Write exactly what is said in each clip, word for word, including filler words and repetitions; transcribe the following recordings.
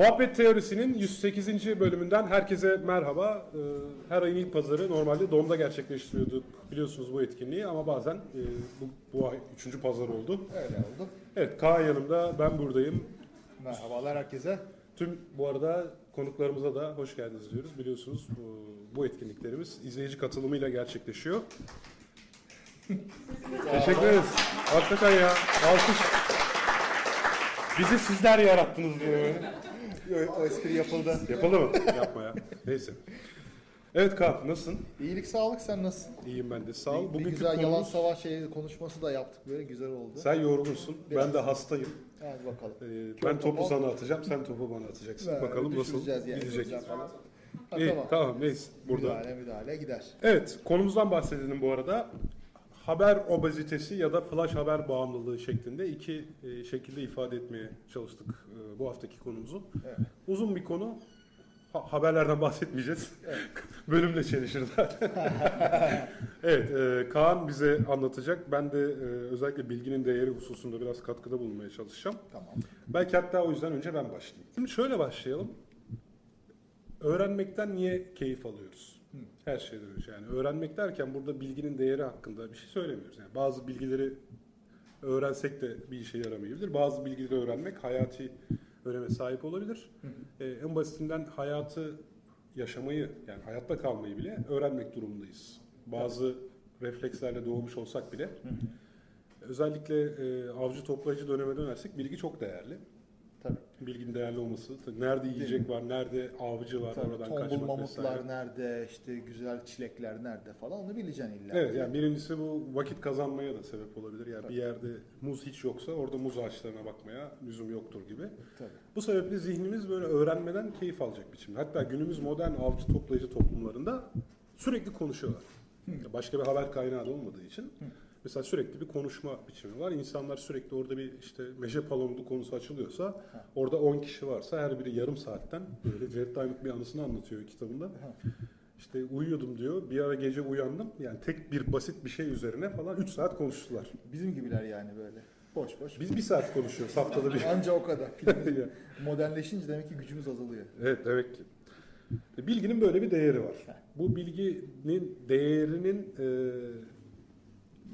Muhabbet Teorisi'nin yüz sekizinci bölümünden herkese merhaba. Her ayın ilk pazarı normalde Dom'da gerçekleştiriyorduk, biliyorsunuz bu etkinliği, ama bazen bu, bu ay üçüncü pazar oldu. Öyle oldu. Evet, Kaan yanımda, ben buradayım. Merhabalar herkese. Tüm bu arada konuklarımıza da hoş geldiniz diyoruz. Biliyorsunuz bu, bu etkinliklerimiz izleyici katılımıyla gerçekleşiyor. Teşekkür ederiz. Hakikaten ya. Alkış. Bizi sizler yarattınız diyor. O espri yapıldı. Yapıldı mı? Yapma ya. Neyse. Evet Kaan, nasılsın? İyilik sağlık, sen nasılsın? İyiyim ben de, sağ ol. Bugün güzel konumuz... yalan savaş şey, konuşması da yaptık, böyle güzel oldu. Sen yorgunsun, biraz ben de hastayım. Hadi bakalım. Ee, ben topu sana atacağım, sen topu bana atacaksın. Evet, bakalım nasıl yani, gidecek. İyi, tamam. tamam neyse. Burada. Müdahale müdahale gider. Evet, konumuzdan bahsedelim bu arada. Haber obezitesi ya da flash haber bağımlılığı şeklinde iki e, şekilde ifade etmeye çalıştık e, bu haftaki konumuzu. Evet. Uzun bir konu. Ha, haberlerden bahsetmeyeceğiz. Evet. Bölümle çelişir zaten. Evet, e, Kaan bize anlatacak. Ben de e, özellikle bilginin değeri hususunda biraz katkıda bulunmaya çalışacağım. Tamam. Belki hatta o yüzden önce ben başlayayım. Şimdi şöyle başlayalım. Öğrenmekten niye keyif alıyoruz? Her şeyden önce, yani öğrenmek derken burada bilginin değeri hakkında bir şey söylemiyoruz. Yani bazı bilgileri öğrensek de bir işe yaramayabilir. Bazı bilgileri öğrenmek hayati öneme sahip olabilir. Ee, en basitinden hayatı yaşamayı, yani hayatta kalmayı bile öğrenmek durumundayız. Bazı evet. reflekslerle doğmuş olsak bile. Hı hı. Özellikle e, avcı toplayıcı döneme dönersek bilgi çok değerli. Tabii. Bilginin değerli olması. Tabii, nerede yiyecek var, nerede avcı var, tabii, oradan kaçmak vesaire. Tombul mamutlar nerede, işte güzel çilekler nerede falan, onu bileceksin illa. Evet, yani birincisi bu vakit kazanmaya da sebep olabilir. Yani tabii. bir yerde muz hiç yoksa orada muz ağaçlarına bakmaya lüzum yoktur gibi. Tabii. Bu sebeple zihnimiz böyle öğrenmeden keyif alacak biçimde. Hatta günümüz modern avcı toplayıcı toplumlarında sürekli konuşuyorlar. Hı. Başka bir haber kaynağı da olmadığı için. Hı. Mesela sürekli bir konuşma biçimi var. İnsanlar sürekli orada bir işte meşe palamudu konusu açılıyorsa ha. orada on kişi varsa her biri yarım saatten böyle David Ayvut bir anısını anlatıyor kitabında. Ha. İşte uyuyordum diyor. Bir ara gece uyandım. Yani tek bir basit bir şey üzerine falan üç saat konuştular. Bizim gibiler yani böyle. Boş boş. Biz bir saat konuşuyoruz haftada bir. Anca o kadar. Modernleşince demek ki gücümüz azalıyor. Evet, demek ki. Bilginin böyle bir değeri var. Bu bilginin değerinin e,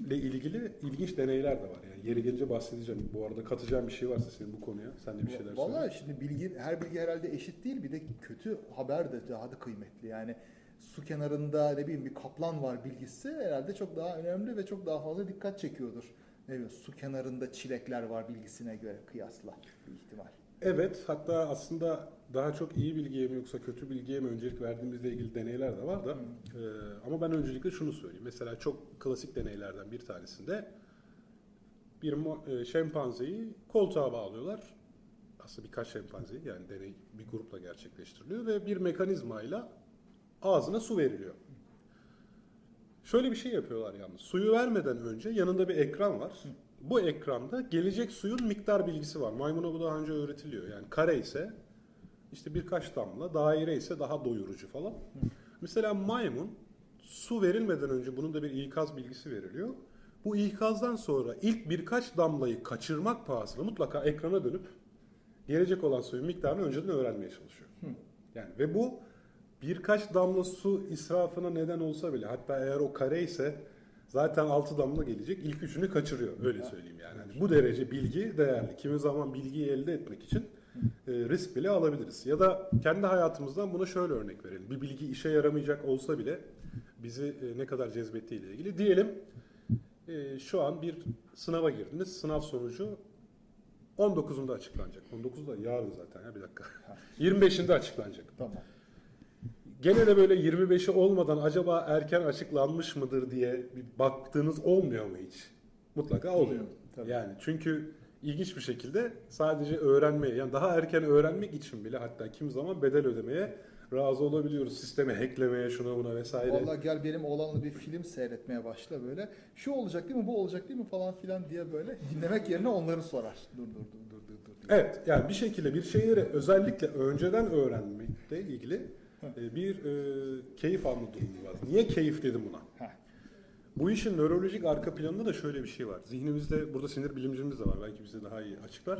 ile ilgili ilginç deneyler de var. Yani yeri gelince bahsedeceğim. Bu arada katacağım bir şey varsa senin bu konuya. Sen de bir şeyler söyle. Vallahi şimdi bilgi, her bilgi herhalde eşit değil. Bir de kötü haber de daha da kıymetli. Yani su kenarında ne bileyim bir kaplan var bilgisi herhalde çok daha önemli ve çok daha fazla dikkat çekiyordur. Ne bileyim su kenarında çilekler var bilgisine göre kıyasla bir ihtimal. Evet, hatta aslında daha çok iyi bilgiye mi yoksa kötü bilgiye mi öncelik verdiğimizle ilgili deneyler de var da hmm. e, ama ben öncelikle şunu söyleyeyim. Mesela çok klasik deneylerden bir tanesinde bir e, şempanzeyi koltuğa bağlıyorlar. Aslında birkaç şempanze, yani deney bir grupla gerçekleştiriliyor ve bir mekanizmayla ağzına su veriliyor. Şöyle bir şey yapıyorlar yalnız. Suyu vermeden önce yanında bir ekran var. Hmm. Bu ekranda gelecek suyun miktar bilgisi var. Maymuna bu daha önce öğretiliyor. Yani kare ise işte birkaç damla, daire ise daha doyurucu falan. Hı. Mesela maymun su verilmeden önce bunun da bir ikaz bilgisi veriliyor. Bu ikazdan sonra ilk birkaç damlayı kaçırmak pahasına mutlaka ekrana dönüp gelecek olan suyun miktarını önceden öğrenmeye çalışıyor. Hı. Yani ve bu birkaç damla su israfına neden olsa bile, hatta eğer o kare ise zaten altı damla gelecek. İlk üçünü kaçırıyor. Öyle söyleyeyim yani. yani. Bu derece bilgi değerli. Kimi zaman bilgiyi elde etmek için e, risk bile alabiliriz. Ya da kendi hayatımızdan buna şöyle örnek verelim. Bir bilgi işe yaramayacak olsa bile bizi e, ne kadar cezbettiğiyle ilgili. Diyelim e, şu an bir sınava girdiniz. Sınav sonucu on dokuzunda açıklanacak. on dokuzunda yarın zaten ya, bir dakika. yirmi beşinde açıklanacak. Tamam. Gene de böyle yirmi beşi olmadan acaba erken açıklanmış mıdır diye bir baktığınız olmuyor mu hiç? Mutlaka oluyor. Tabii. Yani çünkü ilginç bir şekilde sadece öğrenmeye, yani daha erken öğrenmek için bile hatta kimi zaman bedel ödemeye razı olabiliyoruz. Sistemi hacklemeye, şuna buna vesaire. Vallahi gel benim oğlanla bir film seyretmeye başla böyle. Şu olacak değil mi, bu olacak değil mi falan filan diye böyle dinlemek yerine onları sorar. Dur dur dur dur dur. dur. Evet, yani bir şekilde bir şeyleri özellikle önceden öğrenmekle ilgili bir e, keyif alma durumu var. Niye keyif dedim buna? Heh. Bu işin nörolojik arka planında da şöyle bir şey var. Zihnimizde, burada sinir bilimcimiz de var, belki bize daha iyi açıklar.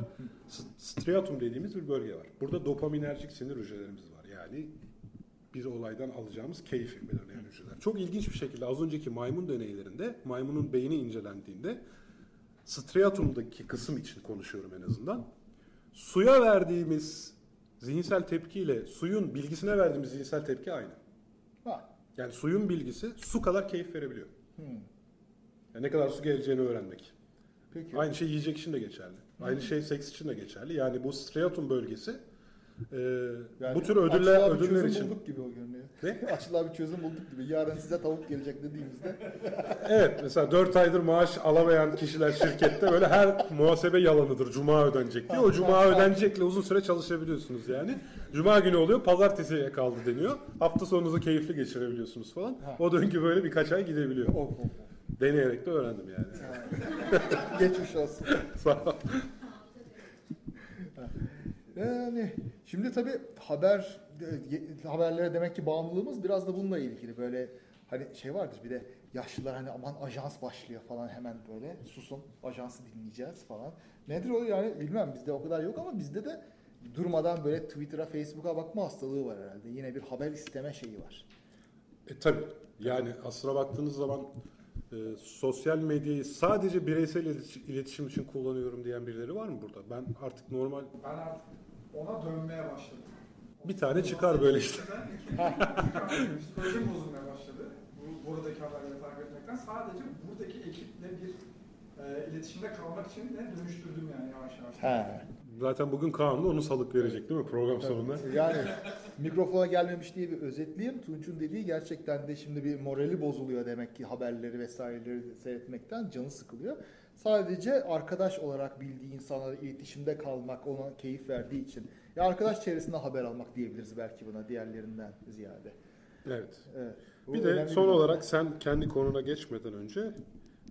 Striatum dediğimiz bir bölge var. Burada dopaminerjik sinir hücrelerimiz var. Yani bir olaydan alacağımız keyfi belirleyen hücreler. Çok ilginç bir şekilde az önceki maymun deneylerinde, maymunun beyni incelendiğinde, striatumdaki kısım için konuşuyorum en azından, suya verdiğimiz zihinsel tepkiyle suyun bilgisine verdiğimiz zihinsel tepki aynı. Yani suyun bilgisi su kadar keyif verebiliyor. Hmm. Yani ne kadar su geleceğini öğrenmek. Peki. Aynı şey yiyecek için de geçerli. Hmm. Aynı şey seks için de geçerli. Yani bu striatum bölgesi e, yani bu tür ödüller, ödüller için. Açlığa bulduk gibi o görünüyor. Ne? Açlığa bir çözüm bulduk gibi. Yarın size tavuk gelecek dediğimizde. Evet, mesela dört aydır maaş alamayan kişiler şirkette, böyle her muhasebe yalanıdır. Cuma ödenecek diye. O cuma ödenecekle uzun süre çalışabiliyorsunuz yani. Cuma günü oluyor, pazartesiye kaldı deniyor. Hafta sonunuzu keyifli geçirebiliyorsunuz falan. Ha. O döngü böyle birkaç ay gidebiliyor. Oh, oh, oh. Deneyerek de öğrendim yani. Geçmiş olsun. Sağ ol. Yani şimdi tabii haber haberlere demek ki bağımlılığımız biraz da bununla ilgili. Böyle hani şey vardır bir de, yaşlılar hani aman ajans başlıyor falan, hemen böyle susun ajansı dinleyeceğiz falan. Nedir o yani bilmem, bizde o kadar yok ama bizde de durmadan böyle Twitter'a, Facebook'a bakma hastalığı var herhalde. Yine bir haber isteme şeyi var. E tabii yani aslına baktığınız zaman e, sosyal medyayı sadece bireysel iletişim için kullanıyorum diyen birileri var mı burada? Ben artık normal... Ben artık ona dönmeye başladım. O bir tane çıkar böyle işte. Psikolojim bozulmaya başladı. Bu, buradaki haberleri takip etmekten sadece buradaki ekiple bir e, iletişimde kalmak için de dönüştürdüm yani yavaş yavaş. He. Zaten bugün Kaan'la onu salık verecek değil mi program tabii sonunda? Yani mikrofona gelmemiş diye bir özetleyeyim. Tunç'un dediği gerçekten de şimdi bir morali bozuluyor demek ki, haberleri vesaireleri seyretmekten canı sıkılıyor. Sadece arkadaş olarak bildiği insanlarla iletişimde kalmak ona keyif verdiği için. Ya arkadaş çevresinde haber almak diyebiliriz belki buna, diğerlerinden ziyade. Evet. Evet. Bir de son bir olarak sen kendi konuna geçmeden önce...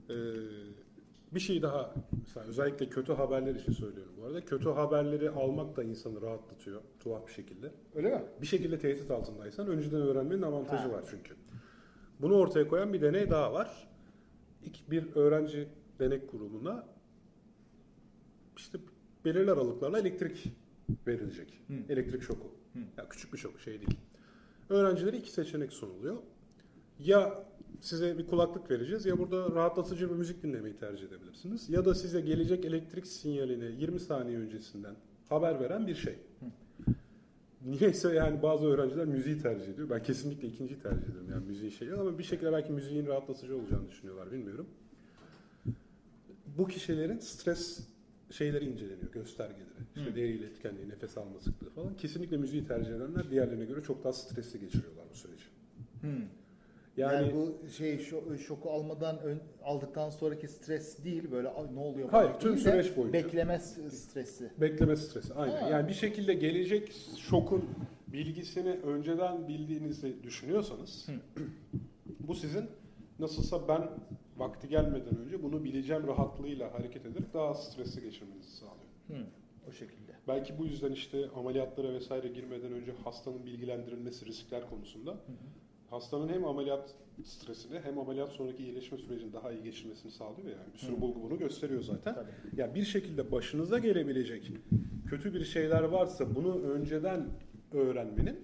E, bir şey daha, mesela özellikle kötü haberler için söylüyorum bu arada. Kötü haberleri almak da insanı rahatlatıyor tuhaf bir şekilde. Öyle mi? Bir şekilde tehdit altındaysan önceden öğrenmenin avantajı ha. var çünkü. Bunu ortaya koyan bir deney daha var. İki, bir öğrenci denek grubuna işte belirli aralıklarla elektrik verilecek. Hı. Elektrik şoku. Hı. Ya küçük bir şok, şey değil. Öğrencilere iki seçenek sunuluyor. Ya size bir kulaklık vereceğiz, ya burada rahatlatıcı bir müzik dinlemeyi tercih edebilirsiniz. Ya da size gelecek elektrik sinyalini yirmi saniye öncesinden haber veren bir şey. Niyeyse yani bazı öğrenciler müziği tercih ediyor. Ben kesinlikle ikinciyi tercih ediyorum. Yani müziğin şeyi, ama bir şekilde belki müziğin rahatlatıcı olacağını düşünüyorlar, bilmiyorum. Bu kişilerin stres şeyleri inceleniyor, göstergeleri. İşte deri iletkenliği, nefes alma sıklığı falan. Kesinlikle müziği tercih edenler diğerlerine göre çok daha stresli geçiriyorlar bu süreci. Hmm. Yani, yani bu şey şoku almadan ön, aldıktan sonraki stres değil, böyle ne oluyor? Hayır, tüm süreç boyunca. Bekleme stresi. Bekleme stresi, aynen. Ha. Yani bir şekilde gelecek şokun bilgisini önceden bildiğinizi düşünüyorsanız, hı, bu sizin nasılsa ben vakti gelmeden önce bunu bileceğim rahatlığıyla hareket ederek daha stresli geçirmenizi sağlıyor. Hı. O şekilde. Belki bu yüzden işte ameliyatlara vesaire girmeden önce hastanın bilgilendirilmesi riskler konusunda, hı hı, hastanın hem ameliyat stresini hem ameliyat sonraki iyileşme sürecini daha iyi geçirmesini sağlıyor yani. Bir sürü bulgu bunu gösteriyor zaten. Ya yani bir şekilde başınıza gelebilecek kötü bir şeyler varsa bunu önceden öğrenmenin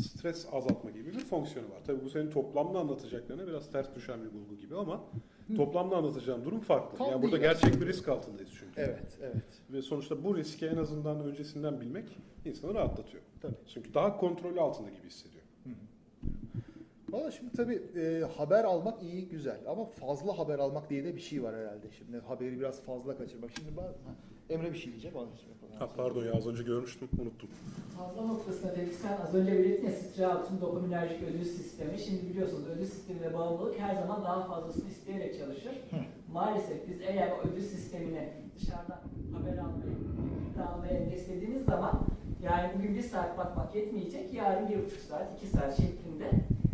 stres azaltma gibi bir fonksiyonu var. Tabii bu senin toplamda anlatacaklarına biraz ters düşen bir bulgu gibi ama toplamda anlatacağım durum farklı. Tam yani burada gerçek aslında bir risk altındayız çünkü. Evet, evet. Ve sonuçta bu riski en azından öncesinden bilmek insanı rahatlatıyor. Tabii. Çünkü daha kontrolü altında gibi hissediyor. Hı. Valla şimdi tabii e, haber almak iyi, güzel ama fazla haber almak diye de bir şey var herhalde. Şimdi haberi biraz fazla kaçırmak. Şimdi ben, Emre bir şey diyecek. Ha, pardon ya, az önce görmüştüm, unuttum. Fazla noktasına dedik, sen az önce belirttin ya, striatum dopaminerjik ödül sistemi. Şimdi biliyorsunuz ödül sistemine bağımlılık her zaman daha fazlasını isteyerek çalışır. Hı. Maalesef biz eğer o ödül sistemine dışarıdan haber almayı, bilgi almayı endeslediğiniz zaman yani bugün bir saat bakmak yetmeyecek, yarın bir buçuk saat, iki saat şeklinde.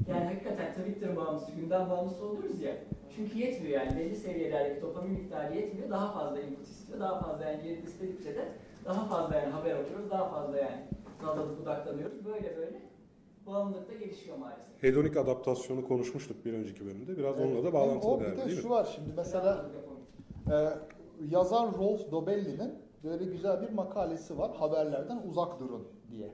Yani hakikaten Twitter bağımlısı, gündem bağımlısı oluruz ya. Çünkü yetmiyor yani. Belli seviyelerdeki dopamin miktarı yetmiyor. Daha fazla input istiyor. Daha fazla yani yerini istedikçe de daha fazla yani haber alıyoruz. Daha fazla yani dallanıp budaklanıyoruz. Böyle böyle bağımlılıkta gelişiyor maalesef. Hedonik adaptasyonu konuşmuştuk bir önceki bölümde. Biraz evet, onunla da bağlantılı değerli değil mi? Bir de şu var şimdi mesela e, yazar Rolf Dobelli'nin böyle güzel bir makalesi var. Haberlerden uzak durun diye.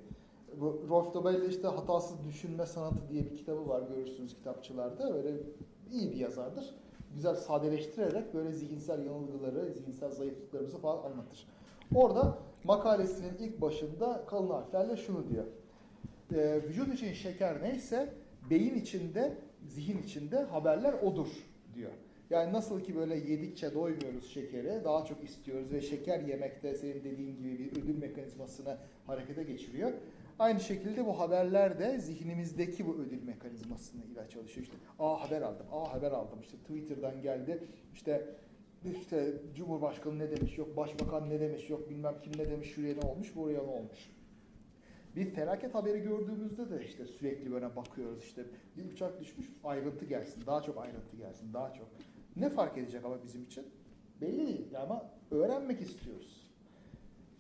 Bu, Rolf Dobelli işte Hatasız Düşünme Sanatı diye bir kitabı var. Görürsünüz kitapçılarda. Öyle iyi bir yazardır. Güzel sadeleştirerek böyle zihinsel yanılgıları, zihinsel zayıflıklarımızı falan anlatır. Orada makalesinin ilk başında kalın harflerle şunu diyor. E, vücut için şeker neyse beyin içinde, zihin içinde haberler odur diyor. Yani nasıl ki böyle yedikçe doymuyoruz şekeri, daha çok istiyoruz ve şeker yemekte senin dediğin gibi bir ödül mekanizmasını harekete geçiriyor. Aynı şekilde bu haberler de zihnimizdeki bu ödül mekanizmasını ile çalışıyor. İşte aa haber aldım, aa haber aldım, işte Twitter'dan geldi, işte işte Cumhurbaşkanı ne demiş, yok Başbakan ne demiş, yok bilmem kim ne demiş, şuraya ne olmuş, buraya ne olmuş. Bir felaket haberi gördüğümüzde de işte sürekli böyle bakıyoruz, işte bir uçak düşmüş, ayrıntı gelsin, daha çok ayrıntı gelsin, daha çok. Ne fark edecek ama bizim için? Belli değil ama öğrenmek istiyoruz.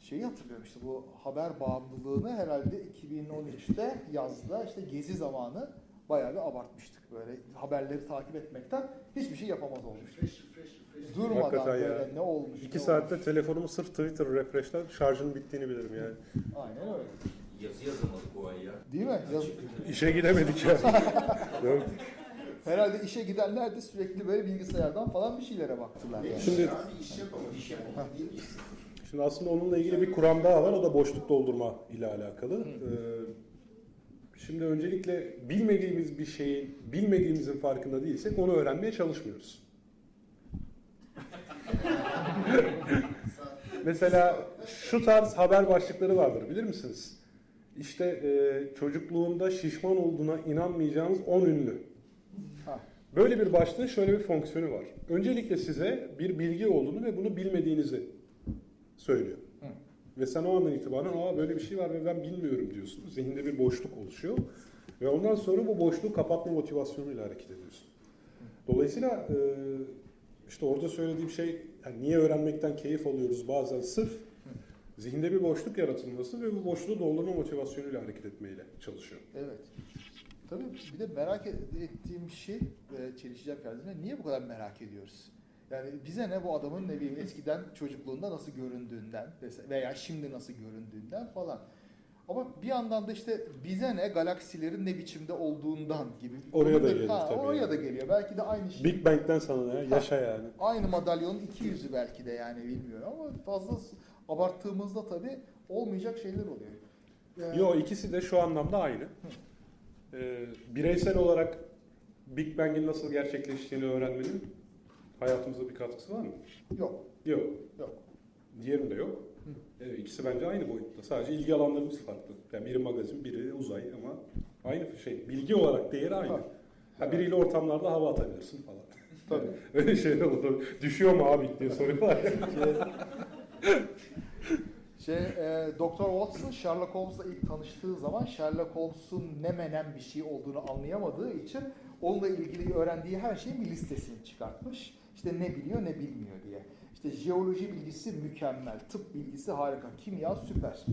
Şeyi hatırlıyorum işte bu haber bağımlılığını herhalde iki bin on üçte yazda işte gezi zamanı bayağı bir abartmıştık böyle. Haberleri takip etmekten hiçbir şey yapamaz olmuştuk. Refresh, refresh, refresh. Durmadan hakikaten böyle ya. Ne olmuş? İki ne saatte olmuş. Telefonumu sırf Twitter refresh'ten şarjının bittiğini bilirim yani. Aynen öyle. Yazı yazamadık o ay ya. Değil mi? Yaz... İşe gidemedik ya. Herhalde işe gidenler de sürekli böyle bilgisayardan falan bir şeylere baktılar. Yani. Şimdi abi iş yapamadık, iş yapamadık değil mi? Şimdi aslında onunla ilgili bir kuram daha var. O da boşluk doldurma ile alakalı. Hı hı. Ee, şimdi öncelikle bilmediğimiz bir şeyin, bilmediğimizin farkında değilsek onu öğrenmeye çalışmıyoruz. Mesela şu tarz haber başlıkları vardır. Bilir misiniz? İşte e, çocukluğumda şişman olduğuna inanmayacağınız on ünlü. Böyle bir başlığın şöyle bir fonksiyonu var. Öncelikle size bir bilgi olduğunu ve bunu bilmediğinizi söylüyor. Hı. Ve sen o andan itibaren aa böyle bir şey var ve ben bilmiyorum diyorsun. Zihninde bir boşluk oluşuyor. Ve ondan sonra bu boşluğu kapatma motivasyonuyla hareket ediyorsun. Dolayısıyla e, işte orada söylediğim şey yani niye öğrenmekten keyif alıyoruz bazen sırf zihinde bir boşluk yaratılması ve bu boşluğu doldurma motivasyonuyla hareket etmeyle çalışıyor. Evet. Tabii bir de merak ettiğim şey çelişeceğim kendime. Niye bu kadar merak ediyoruz? Yani bize ne bu adamın ne bileyim eskiden çocukluğunda nasıl göründüğünden veya şimdi nasıl göründüğünden falan. Ama bir yandan da işte bize ne galaksilerin ne biçimde olduğundan gibi. Oraya da geliyor tabii. Oraya yani. Da geliyor. Belki de aynı şey. Big Bang'den sana ne? Yaşa yani. Aynı madalyonun iki yüzü belki de yani bilmiyorum ama fazla abarttığımızda tabii olmayacak şeyler oluyor. Yani... Yo ikisi de şu anlamda aynı. Ee, bireysel olarak Big Bang'in nasıl gerçekleştiğini öğrenmenin hayatımıza bir katkısı var mı? Yok. Yok. Yok. Diğerinde yok. Evet, ikisi bence aynı boyutta. Sadece ilgi alanlarımız farklı. Yani biri magazin, biri uzay ama aynı şey. Bilgi olarak değeri aynı. Ha, biriyle ortamlarda hava atabilirsin falan. Tabii. Öyle şeyler olur. Düşüyor mu abi diye soruyorlar. Şey, e, Doktor Watson Sherlock Holmes'la ilk tanıştığı zaman Sherlock Holmes'un ne menen bir şey olduğunu anlayamadığı için onunla ilgili öğrendiği her şeyin bir listesini çıkartmış. İşte ne biliyor ne bilmiyor diye. İşte jeoloji bilgisi mükemmel, tıp bilgisi harika, kimya süper.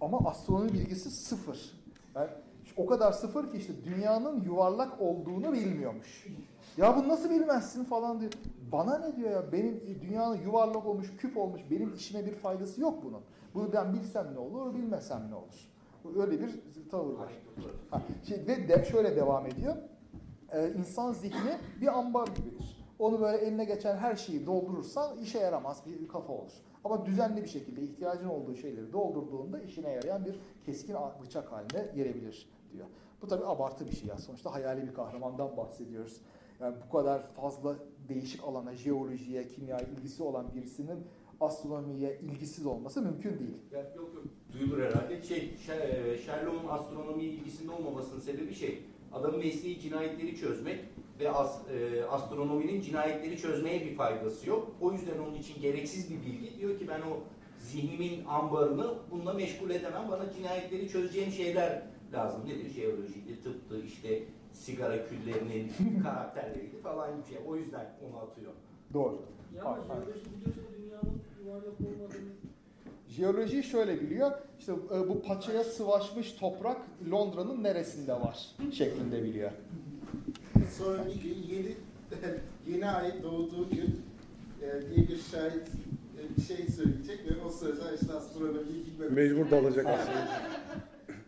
Ama astronomi bilgisi sıfır. Yani o kadar sıfır ki işte dünyanın yuvarlak olduğunu bilmiyormuş. Ya bu nasıl bilmezsin falan diyor. Bana ne diyor ya? Benim dünyanın yuvarlak olmuş, küp olmuş, benim işime bir faydası yok bunun. Bunu ben bilsem ne olur, bilmesem ne olur. Öyle bir tavır var. Ha, şey, ve de şöyle devam ediyor. Ee, insan zihni bir ambar gibidir. Onu böyle eline geçen her şeyi doldurursan işe yaramaz bir kafa olur. Ama düzenli bir şekilde ihtiyacın olduğu şeyleri doldurduğunda işine yarayan bir keskin bıçak haline gelebilir diyor. Bu tabii abartı bir şey ya. Sonuçta hayali bir kahramandan bahsediyoruz. Yani bu kadar fazla değişik alana, jeolojiye, kimyaya ilgisi olan birisinin astronomiye ilgisiz olması mümkün değil. Yok yok. Duyulur herhalde. Şey, Sherlock'un astronomiye ilgisinde olmamasının sebebi şey. Adamın mesleği cinayetleri çözmek ve as, e, astronominin cinayetleri çözmeye bir faydası yok. O yüzden onun için gereksiz bir bilgi. Diyor ki ben o zihnimin ambarını bununla meşgul edemem. Bana cinayetleri çözeceğim şeyler lazım. Nedir? Jeolojiydi, tıptı, işte sigara küllerinin karakterleriydi falan gibi şey. O yüzden onu atıyor. Doğru. Ya jeoloji biliyorsun dünyanın yuvarlak olmadığını... Jeolojiyi şöyle biliyor, işte bu paçaya sıvaşmış toprak Londra'nın neresinde var şeklinde biliyor. Sonra bir gün yeni, yeni ay doğduğu gün diye bir şahit bir şey söyleyecek ve o sırada işte astronomiyi bilmemek. Mecbur dalacak aslında.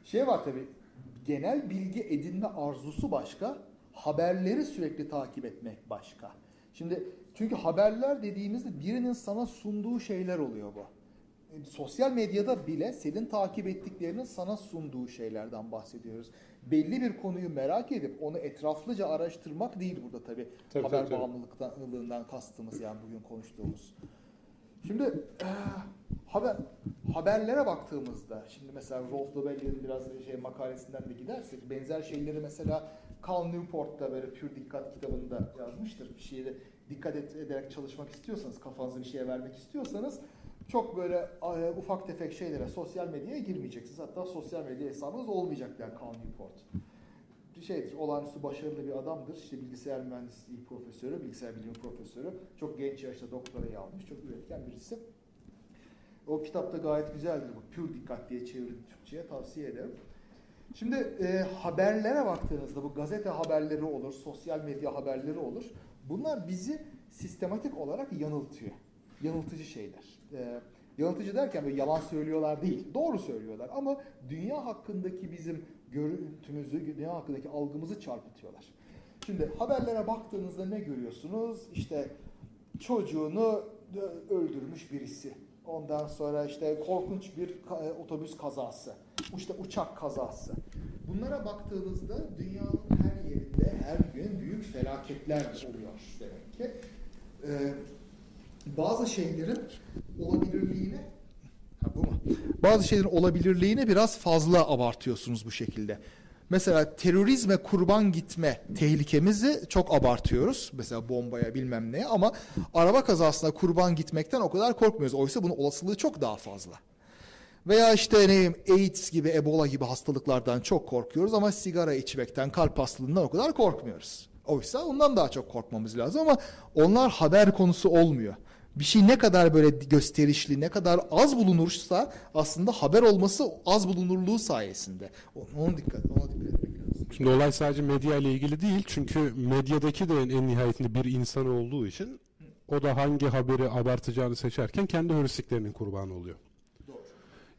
Şey var tabii, genel bilgi edinme arzusu başka, haberleri sürekli takip etmek başka. Şimdi çünkü haberler dediğimizde birinin sana sunduğu şeyler oluyor bu. Sosyal medyada bile senin takip ettiklerinin sana sunduğu şeylerden bahsediyoruz. Belli bir konuyu merak edip onu etraflıca araştırmak değil burada tabii. Tabii haber tabii, bağımlılığından kastımız yani bugün konuştuğumuz. Şimdi e, haber haberlere baktığımızda, şimdi mesela Rolf Dobelli'nin biraz bir şey makalesinden de gidersek benzer şeyleri mesela Cal Newport da böyle Pür Dikkat kitabında yazmıştır. Bir şeye dikkat ederek çalışmak istiyorsanız, kafanızı bir şeye vermek istiyorsanız çok böyle e, ufak tefek şeylere, sosyal medyaya girmeyeceksiniz. Hatta sosyal medya hesabınız olmayacak der Cal Newport. Bir şeydir, olağanüstü başarılı bir adamdır. İşte bilgisayar mühendisliği profesörü, bilgisayar bilimi profesörü. Çok genç yaşta doktorayı almış, çok üretken birisi. O kitapta gayet güzeldir bu. Pür Dikkat diye çevirdim Türkçe'ye, tavsiye ederim. Şimdi e, haberlere baktığınızda bu gazete haberleri olur, sosyal medya haberleri olur. Bunlar bizi sistematik olarak yanıltıyor. Yanıltıcı şeyler. Ee, yanıltıcı derken böyle yalan söylüyorlar değil, doğru söylüyorlar ama dünya hakkındaki bizim görüntümüzü, dünya hakkındaki algımızı çarpıtıyorlar. Şimdi haberlere baktığınızda ne görüyorsunuz? İşte çocuğunu öldürmüş birisi. Ondan sonra işte korkunç bir otobüs kazası, işte uçak kazası. Bunlara baktığınızda dünyanın her yerinde her gün büyük felaketler oluyor demek ki. Ee, Bazı şeylerin olabilirliğini, ha bu mu? Bazı şeylerin olabilirliğini biraz fazla abartıyorsunuz bu şekilde. Mesela terörizme kurban gitme tehlikemizi çok abartıyoruz. Mesela bombaya bilmem neye ama araba kazasına kurban gitmekten o kadar korkmuyoruz. Oysa bunun olasılığı çok daha fazla. Veya işte ne diyeyim, AIDS gibi, Ebola gibi hastalıklardan çok korkuyoruz ama sigara içmekten, kalp hastalığından o kadar korkmuyoruz. Oysa ondan daha çok korkmamız lazım ama onlar haber konusu olmuyor. Bir şey ne kadar böyle gösterişli, ne kadar az bulunursa aslında haber olması az bulunurluğu sayesinde. Ona dikkat, ona dikkat etmek lazım. Şimdi olay sadece medya ile ilgili değil. Çünkü medyadaki de en nihayetinde bir insan olduğu için o da hangi haberi abartacağını seçerken kendi heuristiklerinin kurbanı oluyor. Doğru.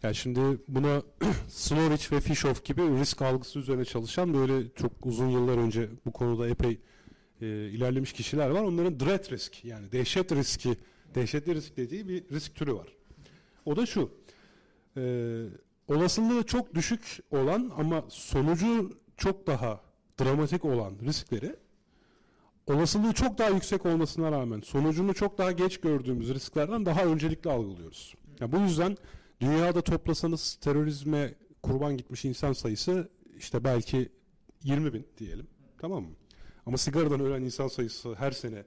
Yani şimdi buna Slovic ve Fischhoff gibi risk algısı üzerine çalışan böyle çok uzun yıllar önce bu konuda epey e, ilerlemiş kişiler var. Onların dread risk yani dehşet riski Dehşetli risk dediği bir risk türü var. O da şu, e, olasılığı çok düşük olan ama sonucu çok daha dramatik olan riskleri, olasılığı çok daha yüksek olmasına rağmen sonucunu çok daha geç gördüğümüz risklerden daha öncelikli algılıyoruz. Yani bu yüzden dünyada toplasanız terörizme kurban gitmiş insan sayısı işte belki yirmi bin diyelim, tamam mı? Ama sigaradan ölen insan sayısı her sene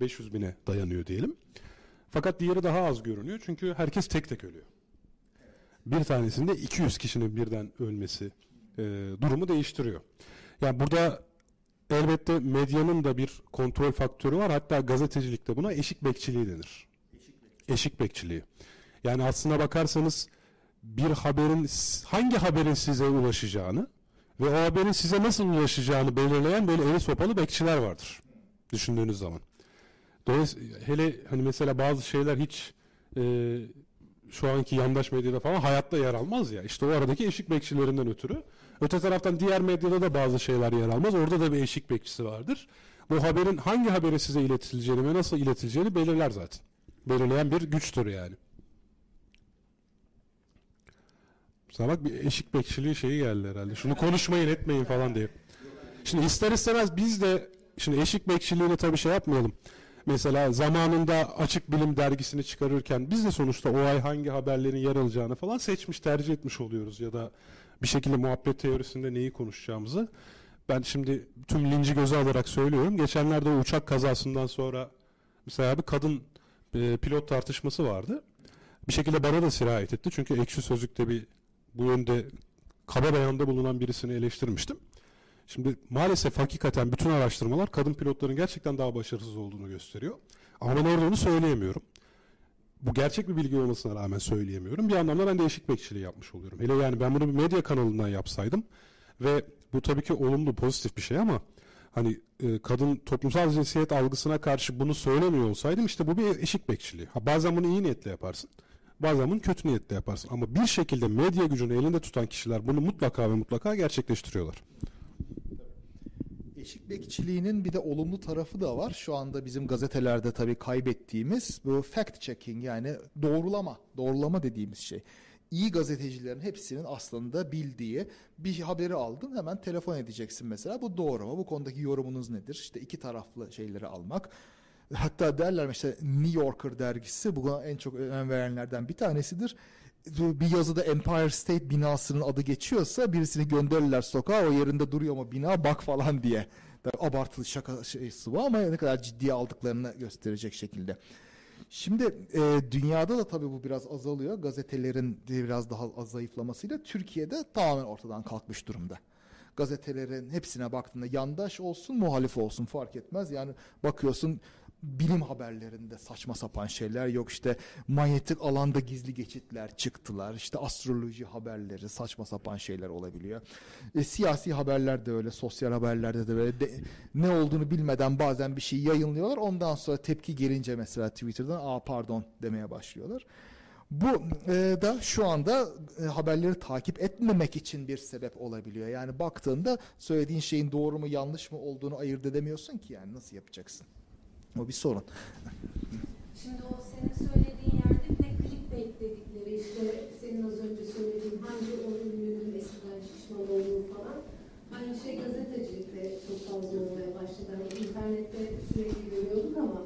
beş yüz bine dayanıyor diyelim. Fakat diğeri daha az görünüyor çünkü herkes tek tek ölüyor. Bir tanesinde iki yüz kişinin birden ölmesi e, durumu değiştiriyor. Yani burada elbette medyanın da bir kontrol faktörü var. Hatta gazetecilikte buna eşik bekçiliği denir. Eşik bekçiliği. Eşik bekçiliği. Yani aslına bakarsanız bir haberin, hangi haberin size ulaşacağını ve o haberin size nasıl ulaşacağını belirleyen böyle eli sopalı bekçiler vardır. Düşündüğünüz zaman. Dolayısıyla hele hani mesela bazı şeyler hiç e, şu anki yandaş medyada falan hayatta yer almaz ya. İşte o aradaki eşik bekçilerinden ötürü. Öte taraftan diğer medyada da bazı şeyler yer almaz. Orada da bir eşik bekçisi vardır. Bu haberin hangi haberi size iletileceğini ve nasıl iletileceğini belirler zaten. Belirleyen bir güçtür yani. Mesela bak bir eşik bekçiliği şeyi geldi herhalde. Şunu konuşmayın etmeyin falan diye. Şimdi ister istemez biz de şimdi eşik bekçiliğine tabii şey yapmayalım. Mesela zamanında Açık Bilim dergisini çıkarırken biz de sonuçta o ay hangi haberlerin yer alacağını falan seçmiş, tercih etmiş oluyoruz ya da bir şekilde muhabbet teorisinde neyi konuşacağımızı. Ben şimdi tüm linci göze alarak söylüyorum. Geçenlerde o uçak kazasından sonra mesela bir kadın e, pilot tartışması vardı. Bir şekilde bana da sirayet etti. Çünkü Ekşi Sözlük'te bir bu yönde kaba beyanda bulunan birisini eleştirmiştim. Şimdi maalesef hakikaten bütün araştırmalar kadın pilotların gerçekten daha başarısız olduğunu gösteriyor. Ama ben orada onu söyleyemiyorum. bu gerçek bir bilgi olmasına rağmen söyleyemiyorum. Bir anlamda ben de eşik bekçiliği yapmış oluyorum. Hele yani ben bunu bir medya kanalından yapsaydım ve bu tabii ki olumlu, pozitif bir şey ama hani e, kadın toplumsal cinsiyet algısına karşı bunu söylemiyor olsaydım işte bu bir eşik bekçiliği. Ha, bazen bunu iyi niyetle yaparsın. Bazen bunu kötü niyetle yaparsın. Ama bir şekilde medya gücünü elinde tutan kişiler bunu mutlaka ve mutlaka gerçekleştiriyorlar. Eşik bekçiliğinin bir de olumlu tarafı da var. Şu anda bizim gazetelerde tabii kaybettiğimiz bu fact checking, yani doğrulama, doğrulama dediğimiz şey. İyi gazetecilerin hepsinin aslında bildiği, bir haberi aldın hemen telefon edeceksin mesela, bu doğru mu? Bu konudaki yorumunuz nedir? İşte iki taraflı şeyleri almak. Hatta derler işte New Yorker dergisi buna en çok önem verenlerden bir tanesidir. Bir yazıda Empire State binasının adı geçiyorsa birisini gönderirler sokağa, o yerinde duruyor mu bina, bak falan diye. Abartılı şaka şeysi bu ama ne kadar ciddiye aldıklarını gösterecek şekilde. Şimdi e, dünyada da tabii bu biraz azalıyor. Gazetelerin biraz daha zayıflamasıyla Türkiye'de tamamen ortadan kalkmış durumda. Gazetelerin hepsine baktığında yandaş olsun, muhalif olsun fark etmez. Yani bakıyorsun bilim haberlerinde saçma sapan şeyler, yok işte manyetik alanda gizli geçitler çıktılar. İşte astroloji haberleri, saçma sapan şeyler olabiliyor. E, siyasi haberler de öyle, sosyal haberlerde de böyle. De, ne olduğunu bilmeden bazen bir şey yayınlıyorlar. Ondan sonra tepki gelince mesela Twitter'dan "Aa pardon" demeye başlıyorlar. Bu e, da şu anda e, haberleri takip etmemek için bir sebep olabiliyor. Yani baktığında söylediğin şeyin doğru mu yanlış mı olduğunu ayırt edemiyorsun ki, yani nasıl yapacaksın? O bir sorun. Şimdi o senin söylediğin yerde bir de clickbait dedikleri, işte senin az önce söylediğin hangi onun ünlünün eskiden şişman olduğu falan, aynı şey gazetecilikte çok fazla olmaya başladı. Yani internette sürekli görüyorduk ama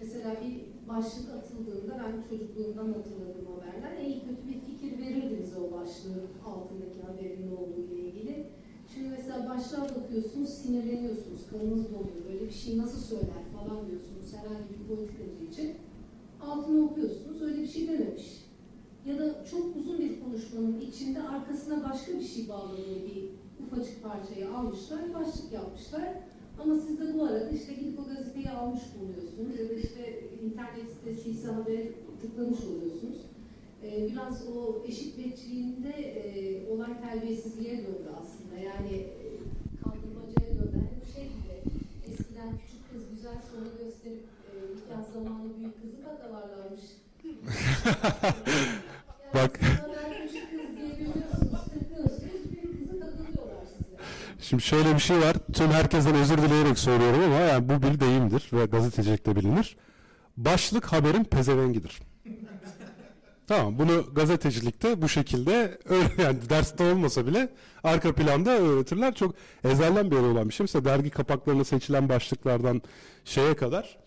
mesela bir başlık atıldığında, ben çocukluğumdan hatırladım haberler, iyi kötü bir fikir verirdiniz o başlığın altındaki haberin ne olduğu ile ilgili. Şimdi mesela başlığa bakıyorsunuz, sinirleniyorsunuz, kanınız doluyor, böyle bir şey nasıl söyler falan diyorsunuz herhangi bir politikacı için. Altını okuyorsunuz, öyle bir şey dememiş. Ya da çok uzun bir konuşmanın içinde arkasına başka bir şey bağladığı bir ufacık parçayı almışlar, başlık yapmışlar. Ama siz de bu arada işte gidip o gazeteyi almış buluyorsunuz ya da işte internet sitesi ise haberi tıklamış oluyorsunuz. Ee, biraz o eşit bekçiliğinde e, olay terbiyesizliğe döndü aslında, yani kandırmacaya döndü. Yani bu şey gibi, eskiden küçük kız güzel sonu gösterip e, nikah zamanı büyük kızı kakalarlarmış. Yani bak. Şimdi şöyle bir şey var. Tüm herkesten özür dileyerek söylüyorum ama yani bu bir deyimdir ve gazetecilikte bilinir. Başlık haberin pezevengidir. Tamam, bunu gazetecilikte bu şekilde öyle, yani derste olmasa bile arka planda öğretirler. Çok ezelden beri olan bir şey. Mesela dergi kapaklarına seçilen başlıklardan şeye kadar,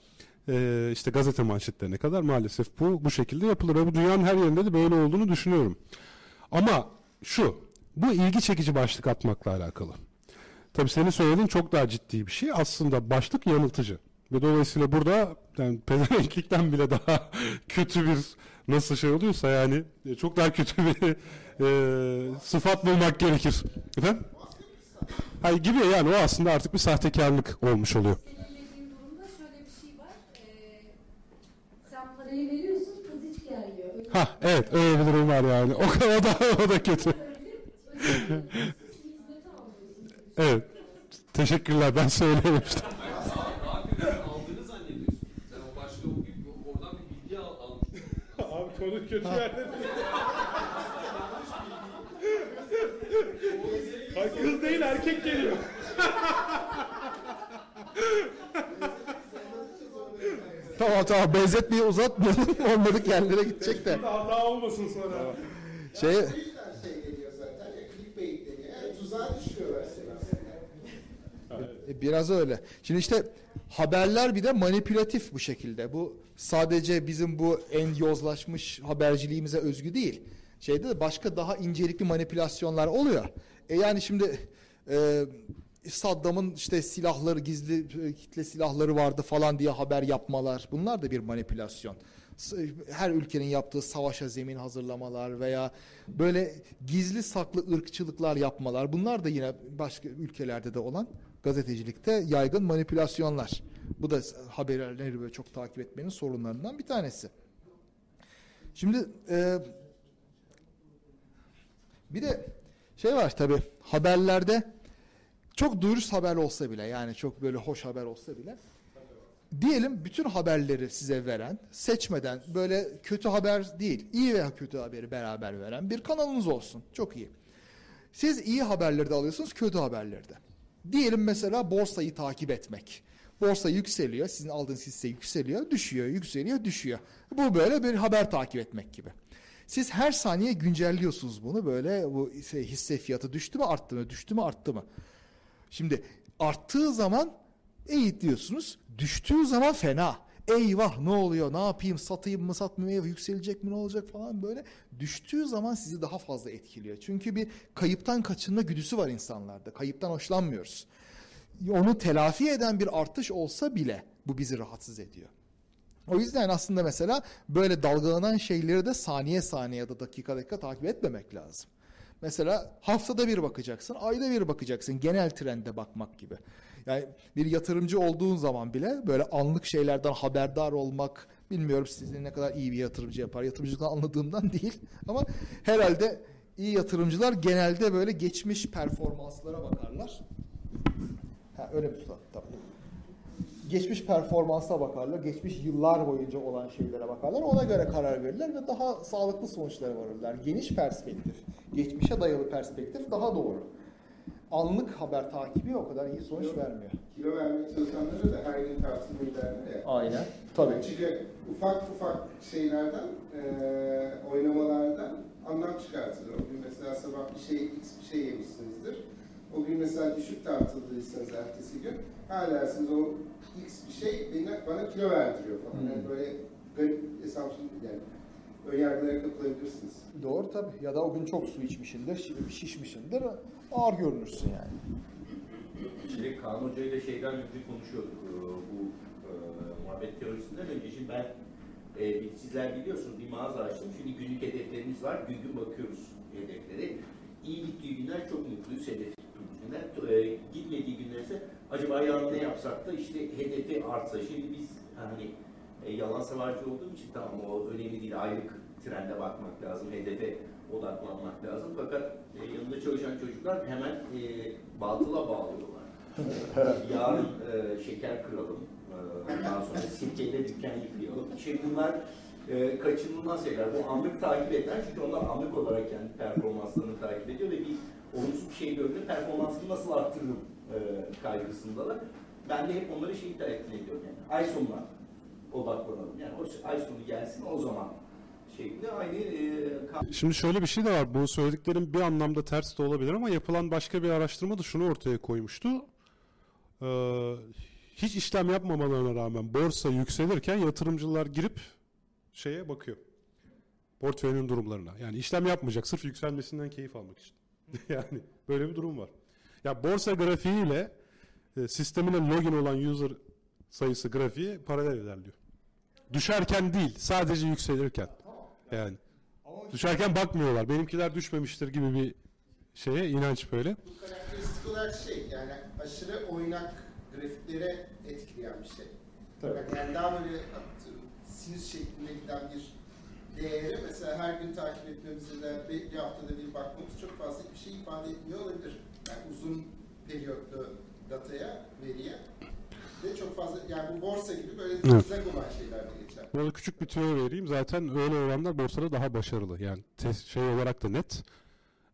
işte gazete manşetlerine kadar maalesef bu bu şekilde yapılır. Ve bu dünyanın her yerinde de böyle olduğunu düşünüyorum. Ama şu, bu ilgi çekici başlık atmakla alakalı. Tabii senin söylediğin çok daha ciddi bir şey. Aslında başlık yanıltıcı. Ve dolayısıyla burada yani pezevenklikten bile daha kötü bir, nasıl şey oluyorsa yani çok daha kötü bir e, sıfat bulmak gerekir. Efendim? Hayır gibi, yani o aslında artık bir sahtekarlık olmuş oluyor. Senin dediğin durumda şöyle bir şey var. Ee, sen parayı veriyorsun, kız hiç gelmiyor. Öyle ha bir evet, öyle bir durum var yani. O kadar da, o da kötü. Evet. Teşekkürler. Ben söylememiştim. Abi aldığını zannediyorsun. Sen o başlığı okuyup oradan bir bilgi almıştın. Abi konu kötü yerlerde. Kız değil erkek geliyor. Tamam tamam. Benzetmeyi uzatmayalım. Olmadık yerlere gidecek de. Hata olmasın sonra. Şey... Biraz öyle. Şimdi işte haberler bir de manipülatif bu şekilde. Bu sadece bizim bu en yozlaşmış haberciliğimize özgü değil. Şeyde de başka daha incelikli manipülasyonlar oluyor. E yani şimdi e, Saddam'ın işte silahları, gizli kitle silahları vardı falan diye haber yapmalar. Bunlar da bir manipülasyon. Her ülkenin yaptığı savaşa zemin hazırlamalar veya böyle gizli saklı ırkçılıklar yapmalar. Bunlar da yine başka ülkelerde de olan gazetecilikte yaygın manipülasyonlar. Bu da haberleri böyle çok takip etmenin sorunlarından bir tanesi. Şimdi e, bir de şey var tabii haberlerde, çok duyuruz haber olsa bile, yani çok böyle hoş haber olsa bile, diyelim bütün haberleri size veren, seçmeden, böyle kötü haber değil, iyi veya kötü haberi beraber veren bir kanalınız olsun. Çok iyi. Siz iyi haberleri de alıyorsunuz, kötü haberleri de. Diyelim mesela borsayı takip etmek. Borsa yükseliyor, sizin aldığınız hisse yükseliyor, düşüyor, yükseliyor, düşüyor. Bu böyle bir haber takip etmek gibi. Siz her saniye güncelliyorsunuz bunu, böyle bu hisse fiyatı düştü mü, arttı mı, düştü mü, arttı mı? Şimdi arttığı zaman iyi diyorsunuz, düştüğü zaman fena. Eyvah, ne oluyor, ne yapayım, satayım mı, satmayayım mı, yükselecek mi, ne olacak falan böyle. Düştüğü zaman sizi daha fazla etkiliyor. Çünkü bir kayıptan kaçınma güdüsü var insanlarda. Kayıptan hoşlanmıyoruz. Onu telafi eden bir artış olsa bile bu bizi rahatsız ediyor. O yüzden aslında mesela böyle dalgalanan şeyleri de saniye saniye ya da dakika dakika takip etmemek lazım. Mesela haftada bir bakacaksın, ayda bir bakacaksın, genel trende bakmak gibi. Yani bir yatırımcı olduğun zaman bile böyle anlık şeylerden haberdar olmak, bilmiyorum sizin ne kadar iyi bir yatırımcı yapar, yatırımcılıktan anladığımdan değil ama herhalde iyi yatırımcılar genelde böyle geçmiş performanslara bakarlar. Ha, öyle mi tutalım? Tamam. Geçmiş performansa bakarlar, geçmiş yıllar boyunca olan şeylere bakarlar, ona göre karar verirler ve daha sağlıklı sonuçlara varırlar. Geniş perspektif, geçmişe dayalı perspektif daha doğru. Anlık haber takibi o kadar iyi sonuç kilo, vermiyor. Kilo vermeye çalışanları da her gün tartışma ilerinde. Aynen, tabii. Çünkü ufak ufak şeylerden, e, oynamalardan anlam çıkartılır. O gün mesela sabah bir şey, bir şey yemişsinizdir. O gün mesela düşük tartıldıysanız ertesi gün, hala dersiniz o x bir şey bana kilo verdiriyor falan. Hmm. Yani böyle garip assumption yani. Önyargılara kapılabilirsiniz. Doğru tabii. Ya da o gün çok su içmişindir, şişmişindir, ağır görünürsün yani. Şimdi Kaan Hoca ile şeyden önce konuşuyorduk bu e, muhabbet teorisinde de. Şimdi ben, e, sizler biliyorsunuz bir mağaza açtım. Şimdi günlük hedeflerimiz var. Gün gün bakıyoruz hedeflere. İyi gittiği günler çok mutluyuz hedef. E, gitmediği günlerse acaba yarın ne yapsak da işte hedefi artsa. Şimdi biz hani e, yalan savarcı olduğum için tamam o önemli değil, aylık trende bakmak lazım, hedefe odaklanmak lazım. Fakat e, yanında çalışan çocuklar hemen e, batıla bağlıyorlar. E, yarın e, şeker kıralım, e, daha sonra sirkeyle dükkan yıkayalım. Şimdi bunlar e, kaçınılmaz şeyler. Bu anlık takip eden, çünkü onlar anlık olarak kendi yani performanslarını takip ediyor ve bir olumsuz bir şey gördüğünde performansını nasıl arttırırım e, kaygısındalar. Ben de hep onları şeyi tercih ediyorum yani. Ay sonuna odaklanalım. Yani o ay sonu gelsin o zaman şeklinde aynı... E, Şimdi şöyle bir şey de var. Bu söylediklerim bir anlamda ters de olabilir ama yapılan başka bir araştırma da şunu ortaya koymuştu. Ee, hiç işlem yapmamalarına rağmen borsa yükselirken yatırımcılar girip şeye bakıyor. Portföyünün durumlarına. Yani işlem yapmayacak. Sırf yükselmesinden keyif almak için. Yani böyle bir durum var. Ya borsa grafiğiyle e, sistemine login olan user sayısı grafiği paralel ilerliyor. Düşerken değil, sadece yükselirken. Yani düşerken bakmıyorlar. Benimkiler düşmemiştir gibi bir şeye inanç böyle. Bu karakteristik olarak şey yani aşırı oynak grafiklere etkileyen bir şey. Tabii. Yani daha böyle sinüs şeklinde giden bir değeri mesela her gün takip etmemize de bir haftada bir bakmamız çok fazla bir şey ifade etmiyor olabilir. Yani uzun periyotlu dataya, veriye de çok fazla yani bu borsa gibi böyle güzel evet. Olan şeylerde geçer. Böyle küçük bir tüyo vereyim. Zaten öyle oranlar borsada daha başarılı. Yani şey olarak da net.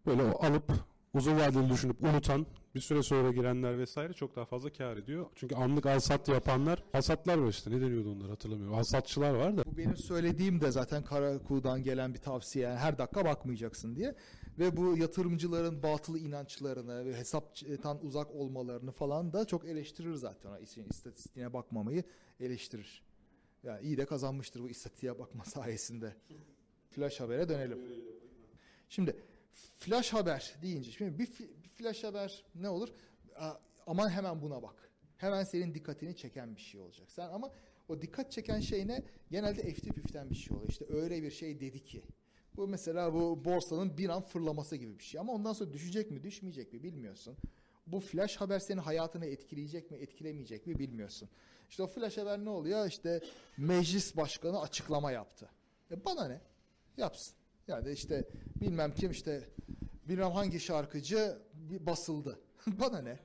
Böyle alıp uzun vadeli düşünüp unutan, bir süre sonra girenler vesaire çok daha fazla kâr ediyor. Çünkü anlık alsat yapanlar, alsatlar var işte ne deniyordu onlar hatırlamıyorum. Alsatçılar var da. Bu benim söylediğim de zaten Karakuğ'dan gelen bir tavsiye. Yani her dakika bakmayacaksın diye. Ve bu yatırımcıların batılı inançlarını ve hesaptan uzak olmalarını falan da çok eleştirir zaten. İstatistiğine bakmamayı eleştirir. Yani iyi de kazanmıştır bu istatistiğe bakma sayesinde. Flash habere dönelim. Şimdi flash haber deyince şimdi bir flash haber ne olur? Aman hemen buna bak. Hemen senin dikkatini çeken bir şey olacak. Sen ama o dikkat çeken şey ne? Genelde efti püften bir şey oluyor. İşte öyle bir şey dedi ki. Bu mesela bu borsanın bir an fırlaması gibi bir şey. Ama ondan sonra düşecek mi, düşmeyecek mi bilmiyorsun. Bu flash haber senin hayatını etkileyecek mi, etkilemeyecek mi bilmiyorsun. İşte o flash haber ne oluyor? İşte meclis başkanı açıklama yaptı. E bana ne? yapsın. Yani işte bilmem kim işte bilmem hangi şarkıcı basıldı. Bana ne?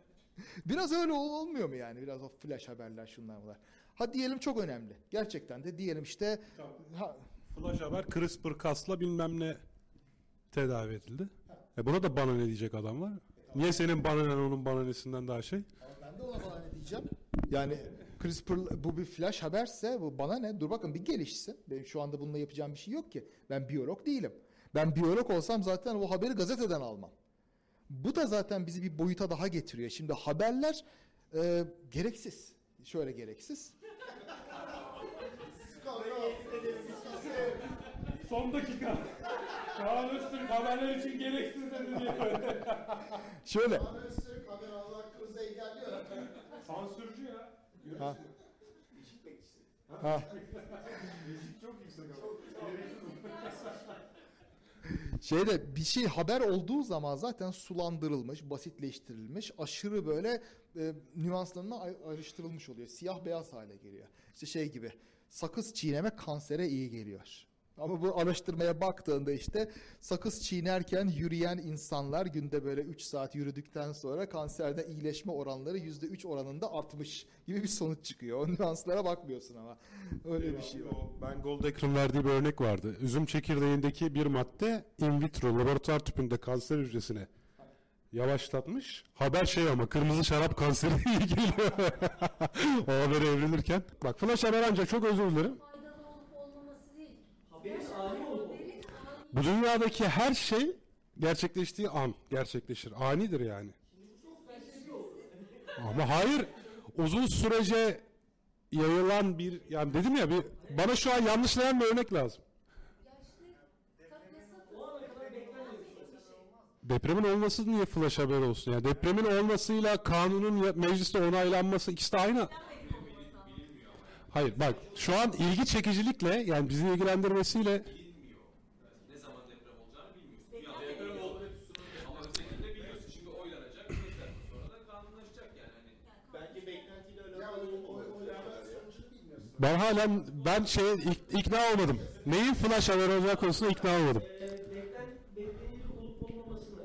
Biraz öyle olmuyor mu yani? Biraz o flash haberler şunlar bunlar. Ha diyelim çok önemli. Gerçekten de diyelim işte. Ha, flash haber CRISPR-Cas'la bilmem ne tedavi edildi. E buna da bana ne diyecek adam var. Niye senin bananen onun bananesinden daha şey? Ben de ona bana ne diyeceğim. Yani CRISPR bu bir flash haberse bu bana ne? Dur bakın bir gelişsin. Benim şu anda bununla yapacağım bir şey yok ki. Ben biyolog değilim. Ben biyolog olsam zaten o haberi gazeteden almam. Bu da zaten bizi bir boyuta daha getiriyor. Şimdi haberler e, gereksiz. Şöyle gereksiz. Son dakika. Kaan Öztürk haberler için gereksiz dedi diye. Şöyle. Kaan Öztürk haber almakımızı engelliyor. Sansürcü ya. Görüyorsun. Eşit bekçisi. Eşit çok yüksek ama. Şeyde bir şey haber olduğu zaman zaten sulandırılmış, basitleştirilmiş, aşırı böyle e, nüanslarına ayrıştırılmış oluyor. Siyah beyaz hale geliyor. İşte şey gibi sakız çiğneme kansere iyi geliyor. Ama bu araştırmaya baktığında işte sakız çiğnerken yürüyen insanlar günde böyle üç saat yürüdükten sonra kanserde iyileşme oranları yüzde üç oranında artmış gibi bir sonuç çıkıyor. O nüanslara bakmıyorsun ama öyle bir şey. O, ben Goldacre'ın verdiği bir örnek vardı. Üzüm çekirdeğindeki bir madde in vitro laboratuvar tüpünde kanser hücresine yavaşlatmış. Haber şey ama kırmızı şarap kanseri iyi geliyor. O haberi evlenirken. Bak flash haber ancak çok özür dilerim. Bu dünyadaki her şey gerçekleştiği an gerçekleşir. Anidir yani. Ama hayır, uzun sürece yayılan bir, yani dedim ya, bir bana şu an yanlışlayan bir örnek lazım. Depremin olması niye flash haber olsun? Yani depremin olmasıyla kanunun mecliste onaylanması ikisi de aynı. Hayır bak şu an ilgi çekicilikle yani bizi ilgilendirmesiyle bilmiyor. Ne zaman deprem olacağını bilmiyorsun. Bir deprem oldu ama özellikle biliyorsun şimdi oylanacak, sonra da kanunlaşacak yani. Hani belki beklentiyle alakalı oylama sonucunu bilmiyorsun. Ben halen ben şeye ik, ikna olmadım. Neyin flash haber olacağı konusunda ikna olmadım. Beklenilir olup olmamasını,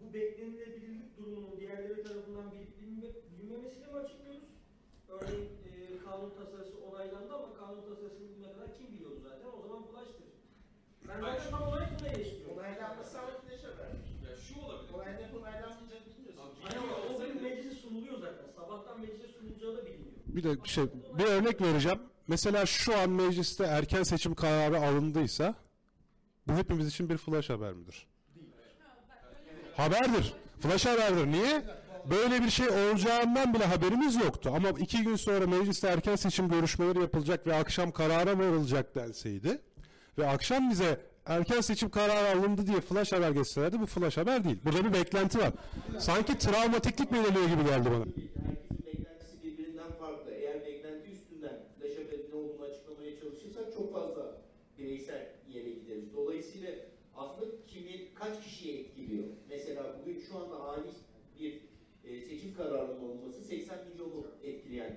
bu beklenilebilirlik durumunun diğerleri tarafından bilinmemesiyle mi açıklıyoruz? Örneğin e, kanun tasarısı onaylandı ama kanun tasarısını bilmeye kadar kim biliyordu zaten? O zaman bulaştır. Ben zaten tam olarak buna eleştiriyorum. Onaylanması hakkında şey haber. Ya şu olabilir. Onaylanıp onaylanmayacağını bilmiyorsun. Ama o gün meclise sunuluyor zaten. Sabahtan meclise sunulacağı da biliniyor. Bir de bir şey, bir örnek vereceğim. Mesela şu an mecliste erken seçim kararı alındıysa bu hepimiz için bir flash haber midir? Değil. Haberdir. Flash haberdir. Niye? Böyle bir şey olacağından bile haberimiz yoktu. Ama iki gün sonra mecliste erken seçim görüşmeleri yapılacak ve akşam karara varılacak denseydi ve akşam bize erken seçim kararı alındı diye flash haber geçselerdi bu flash haber değil. Burada bir beklenti var. Sanki travmatiklik belirliyor gibi geldi bana. Herkesin beklentisi birbirinden farklı. Eğer beklenti üstünden flash haberin ne olduğunu açıklamaya çalışırsak çok fazla bireysel yere gideriz. Dolayısıyla aslında kimi kaç kişiye etkiliyor? Mesela bugün şu anda ani bir seçim kararının olması seksen milyonu etkileyen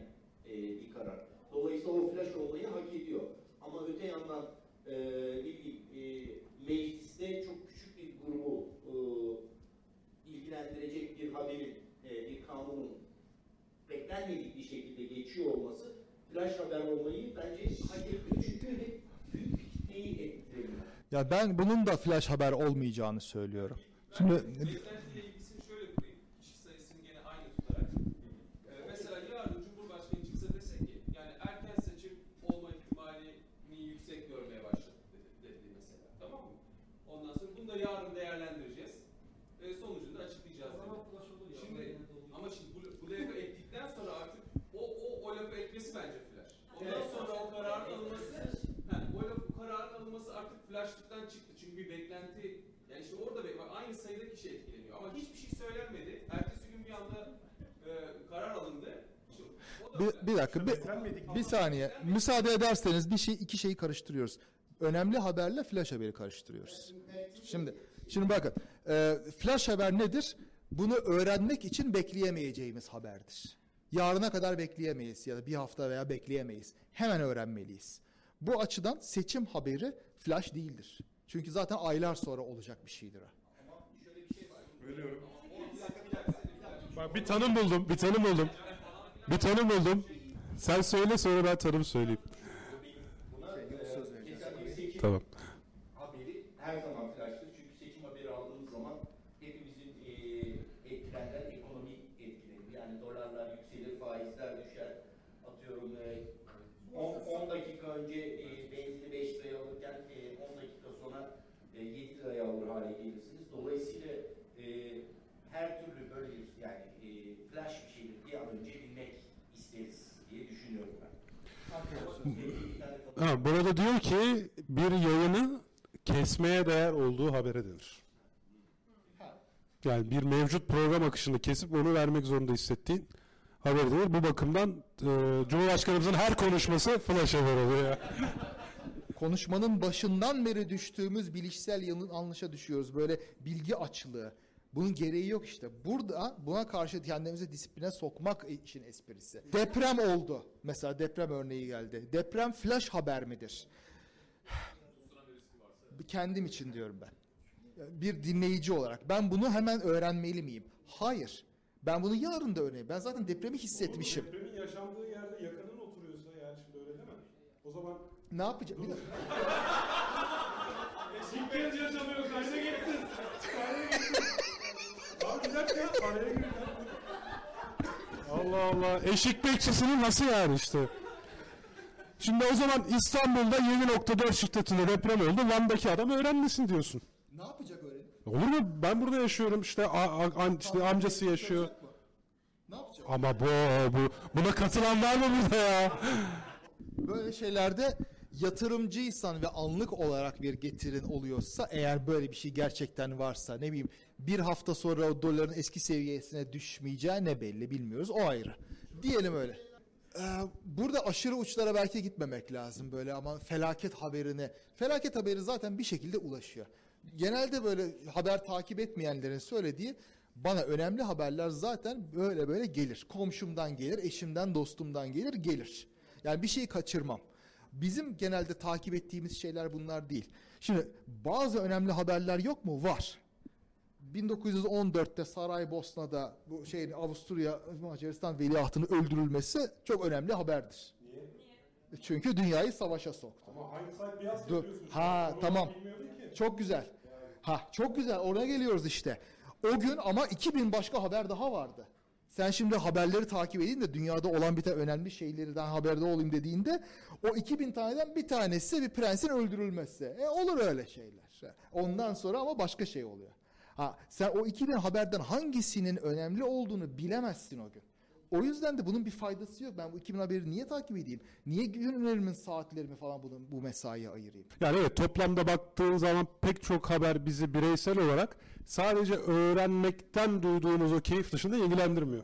e, bir karar. Dolayısıyla o flash olmayı hak ediyor. Ama öte yandan e, ne bileyim, e, mecliste çok küçük bir grubu e, ilgilendirecek bir haberin, e, bir kanunun beklenmedik bir şekilde geçiyor olması flash haber olmayı bence hak ediyor. Çünkü büyük bir kitleyi etkileniyor. Ya ben bunun da flash haber olmayacağını söylüyorum. Ben, Şimdi beklentiyle ilgisini şöyle koyayım. Mesela yarın Cumhurbaşkanı çıksa dese ki yani erken seçim olma ihtimalini yüksek görmeye başladı dedi, dedi mesela. Tamam mı? Ondan sonra bunu da yarın değerlendireceğiz. E, sonucunu da açıklayacağız. Dedi. Şimdi, ama şimdi bu, bu lafa ettikten sonra artık o o, o lafa etmesi bence flash. Ondan sonra o kararın alınması yani o laf, o kararın alınması artık flashlıktan çıktı. Çünkü bir beklenti yani işte orada be, aynı sayıda kişi etkileniyor ama hiçbir şey söylenmedi. Ertesi gün bir anda Ee, karar alındı. Bir, bir dakika, bir, bir saniye. Müsaade ederseniz bir şey, iki şeyi karıştırıyoruz. Önemli haberle flash haberi karıştırıyoruz. Şimdi, şimdi bakın, e, flash haber nedir? Bunu öğrenmek için bekleyemeyeceğimiz haberdir. Yarına kadar bekleyemeyiz ya da bir hafta veya bekleyemeyiz. Hemen öğrenmeliyiz. Bu açıdan seçim haberi flash değildir. Çünkü zaten aylar sonra olacak bir şeydir. Ama şöyle bir şey var. Bölüyorum. Bak bir tanım buldum, bir tanım buldum. Bir tanım buldum. Sen söyle sonra ben tanımı söyleyeyim. Tamam. Haberi her zaman flash'tır. Çünkü seçim haberi aldığımız zaman hepimizin e, etkilenler ekonomi etkileri. Yani dolarlar yükselir, faizler düşer. Atıyorum on e, dakika önce e, benzini beş liraya alırken on e, dakika sonra e, yedi liraya alır hale gelirsiniz. Dolayısıyla e, her türlü böyle yani e, flash bir şeydir. Bir an önce bilmek isteriz diye düşünüyorum ben. Ha, burada diyor ki bir yayını kesmeye değer olduğu habere denir. Yani bir mevcut program akışını kesip onu vermek zorunda hissettiğin haber denir. Bu bakımdan e, Cumhurbaşkanımızın her konuşması flash haber oluyor. Ya. Konuşmanın başından beri düştüğümüz bilişsel yanlışa düşüyoruz. Böyle bilgi açlığı. Bunun gereği yok işte. Burada buna karşı kendimizi disipline sokmak işin esprisi. Deprem oldu. Mesela deprem örneği geldi. Deprem flash haber midir? Kendim için diyorum ben. Bir dinleyici olarak. Ben bunu hemen öğrenmeli miyim? Hayır. Ben bunu yarın da öğreneyim. Ben zaten depremi hissetmişim. Oğlum, depremin yaşandığı yerde yakının oturuyorsa yani şimdi öyle değil mi? O zaman... Ne yapacağım? Bir dakika. Eşim bence yaşamıyor. Kaçta gittiniz? Kaçta gittiniz? Allah Allah. Eşik bekçisinin nasıl yani işte. Şimdi o zaman İstanbul'da yedi nokta dört şiddetinde deprem oldu. Van'daki adam öğrenmesin diyorsun. Ne yapacak öğrenim? Olur mu? Ben burada yaşıyorum. İşte, a, a, işte amcası yaşıyor. Ne yapacak? Ama bu, bu buna katılan var mı burada ya? Böyle şeylerde yatırımcıysan ve anlık olarak bir getirin oluyorsa eğer böyle bir şey gerçekten varsa ne bileyim bir hafta sonra o doların eski seviyesine düşmeyeceği ne belli bilmiyoruz o ayrı. Diyelim öyle. Ee, burada aşırı uçlara belki gitmemek lazım böyle ama felaket haberine. Felaket haberi zaten bir şekilde ulaşıyor. Genelde böyle haber takip etmeyenlerin söylediği bana önemli haberler zaten böyle böyle gelir. Komşumdan gelir, eşimden, dostumdan gelir, gelir. Yani bir şeyi kaçırmam. Bizim genelde takip ettiğimiz şeyler bunlar değil. Şimdi bazı önemli haberler yok mu? Var. bin dokuz yüz on dörtte Saraybosna'da bu şeyin Avusturya Macaristan veliahtının öldürülmesi çok önemli haberdir. Niye? Çünkü dünyayı savaşa soktu. Ama hangi sayt biraz yapıyorsunuz? Ha tamam. Çok güzel. Yani. Ha çok güzel. Oraya geliyoruz işte. O gün ama iki bin başka haber daha vardı. Sen şimdi haberleri takip edin de dünyada olan bir tane önemli şeylerden haberde olayım dediğinde o iki bin taneden bir tanesi bir prensin öldürülmesi. E olur öyle şeyler. Ondan sonra ama başka şey oluyor. Ha, sen o iki bin haberden hangisinin önemli olduğunu bilemezsin o gün. O yüzden de bunun bir faydası yok. Ben bu iki bin haberi niye takip edeyim? Niye günlerimin saatlerimi falan bunun, bu mesaiye ayırayım? Yani evet toplamda baktığın zaman pek çok haber bizi bireysel olarak sadece öğrenmekten duyduğumuz o keyif dışında ilgilendirmiyor.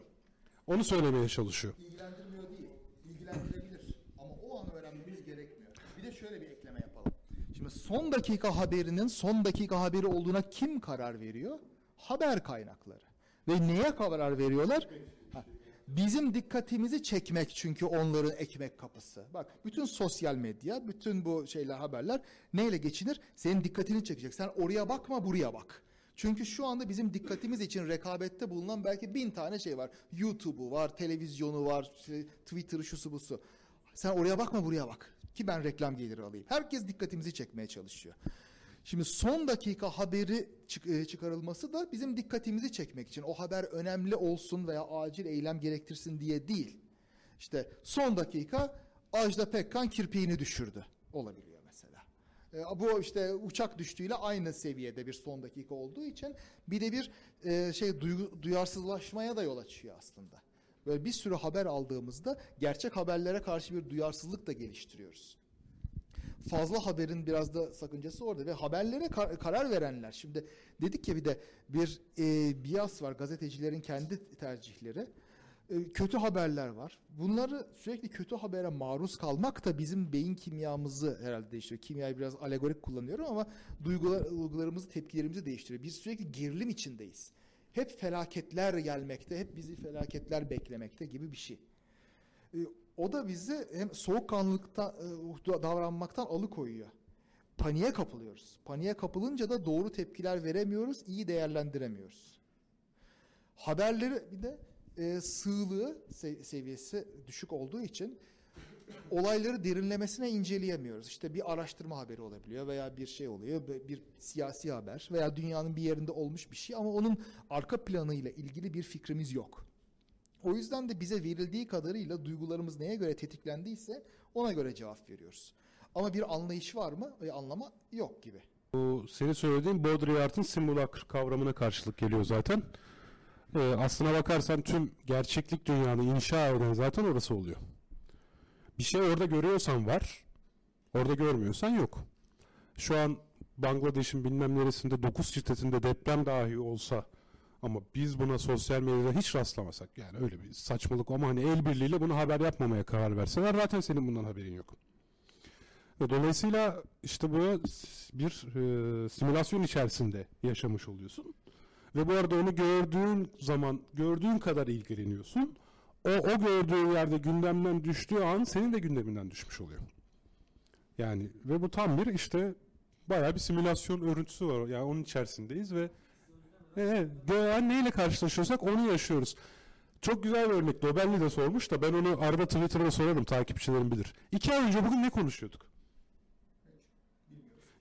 Onu söylemeye çalışıyor. İlgilendirmiyor değil. İlgilendirebilir. Ama o an öğrenmemiz gerekmiyor. Bir de şöyle bir ekleme yapalım. Şimdi son dakika haberinin son dakika haberi olduğuna kim karar veriyor? Haber kaynakları. Ve neye karar veriyorlar? Ha. Bizim dikkatimizi çekmek çünkü onların ekmek kapısı. Bak bütün sosyal medya, bütün bu şeyler haberler neyle geçinir? Senin dikkatini çekecek. Sen oraya bakma, buraya bak. Çünkü şu anda bizim dikkatimiz için rekabette bulunan belki bin tane şey var. YouTube'u var, televizyonu var, şey, Twitter'ı şusu busu. Sen oraya bakma, buraya bak. Ki ben reklam geliri alayım. Herkes dikkatimizi çekmeye çalışıyor. Şimdi son dakika haberi çıkarılması da bizim dikkatimizi çekmek için. O haber önemli olsun veya acil eylem gerektirsin diye değil. İşte son dakika Ajda Pekkan kirpiğini düşürdü olabiliyor mesela. E, bu işte uçak düştüğüyle aynı seviyede bir son dakika olduğu için bir de bir e, şey duygu, duyarsızlaşmaya da yol açıyor aslında. Böyle bir sürü haber aldığımızda gerçek haberlere karşı bir duyarsızlık da geliştiriyoruz. Fazla haberin biraz da sakıncası orada ve haberlere kar- karar verenler. Şimdi dedik ya bir de bir e, bias var gazetecilerin kendi tercihleri. E, kötü haberler var. Bunları sürekli kötü habere maruz kalmak da bizim beyin kimyamızı herhalde değiştiriyor. Kimyayı biraz alegorik kullanıyorum ama duygular, duygularımızı, tepkilerimizi değiştiriyor. Biz sürekli gerilim içindeyiz. Hep felaketler gelmekte, hep bizi felaketler beklemekte gibi bir şey. E, O da bizi hem soğukkanlılıktan davranmaktan alıkoyuyor. Paniğe kapılıyoruz. Paniğe kapılınca da doğru tepkiler veremiyoruz, iyi değerlendiremiyoruz. Haberleri bir de e, sığlığı sev- seviyesi düşük olduğu için olayları derinlemesine inceleyemiyoruz. İşte bir araştırma haberi olabiliyor veya bir şey oluyor, bir siyasi haber veya dünyanın bir yerinde olmuş bir şey ama onun arka planıyla ilgili bir fikrimiz yok. O yüzden de bize verildiği kadarıyla duygularımız neye göre tetiklendiyse ona göre cevap veriyoruz. Ama bir anlayış var mı ve anlama yok gibi. Bu senin söylediğin Baudrillard'ın simulakr kavramına karşılık geliyor zaten. Ee, aslına bakarsan tüm gerçeklik dünyanı inşa eden zaten orası oluyor. Bir şey orada görüyorsan var, orada görmüyorsan yok. Şu an Bangladeş'in bilmem neresinde dokuz şiddetinde deprem dahi olsa ama biz buna sosyal medyada hiç rastlamasak, yani öyle bir saçmalık ama hani el birliğiyle bunu haber yapmamaya karar verseler zaten senin bundan haberin yok. Dolayısıyla işte bu bir e, simülasyon içerisinde yaşamış oluyorsun ve bu arada onu gördüğün zaman gördüğün kadar ilgileniyorsun. O, o gördüğün yerde gündemden düştüğü an senin de gündeminden düşmüş oluyor. Yani ve bu tam bir işte bayağı bir simülasyon örüntüsü var. Yani onun içerisindeyiz ve e, de, neyle karşılaşıyorsak onu yaşıyoruz. Çok güzel bir örnek. Dobelli de sormuş da ben onu arada Twitter'da sorarım, takipçilerim bilir. İki ay önce bugün ne konuşuyorduk?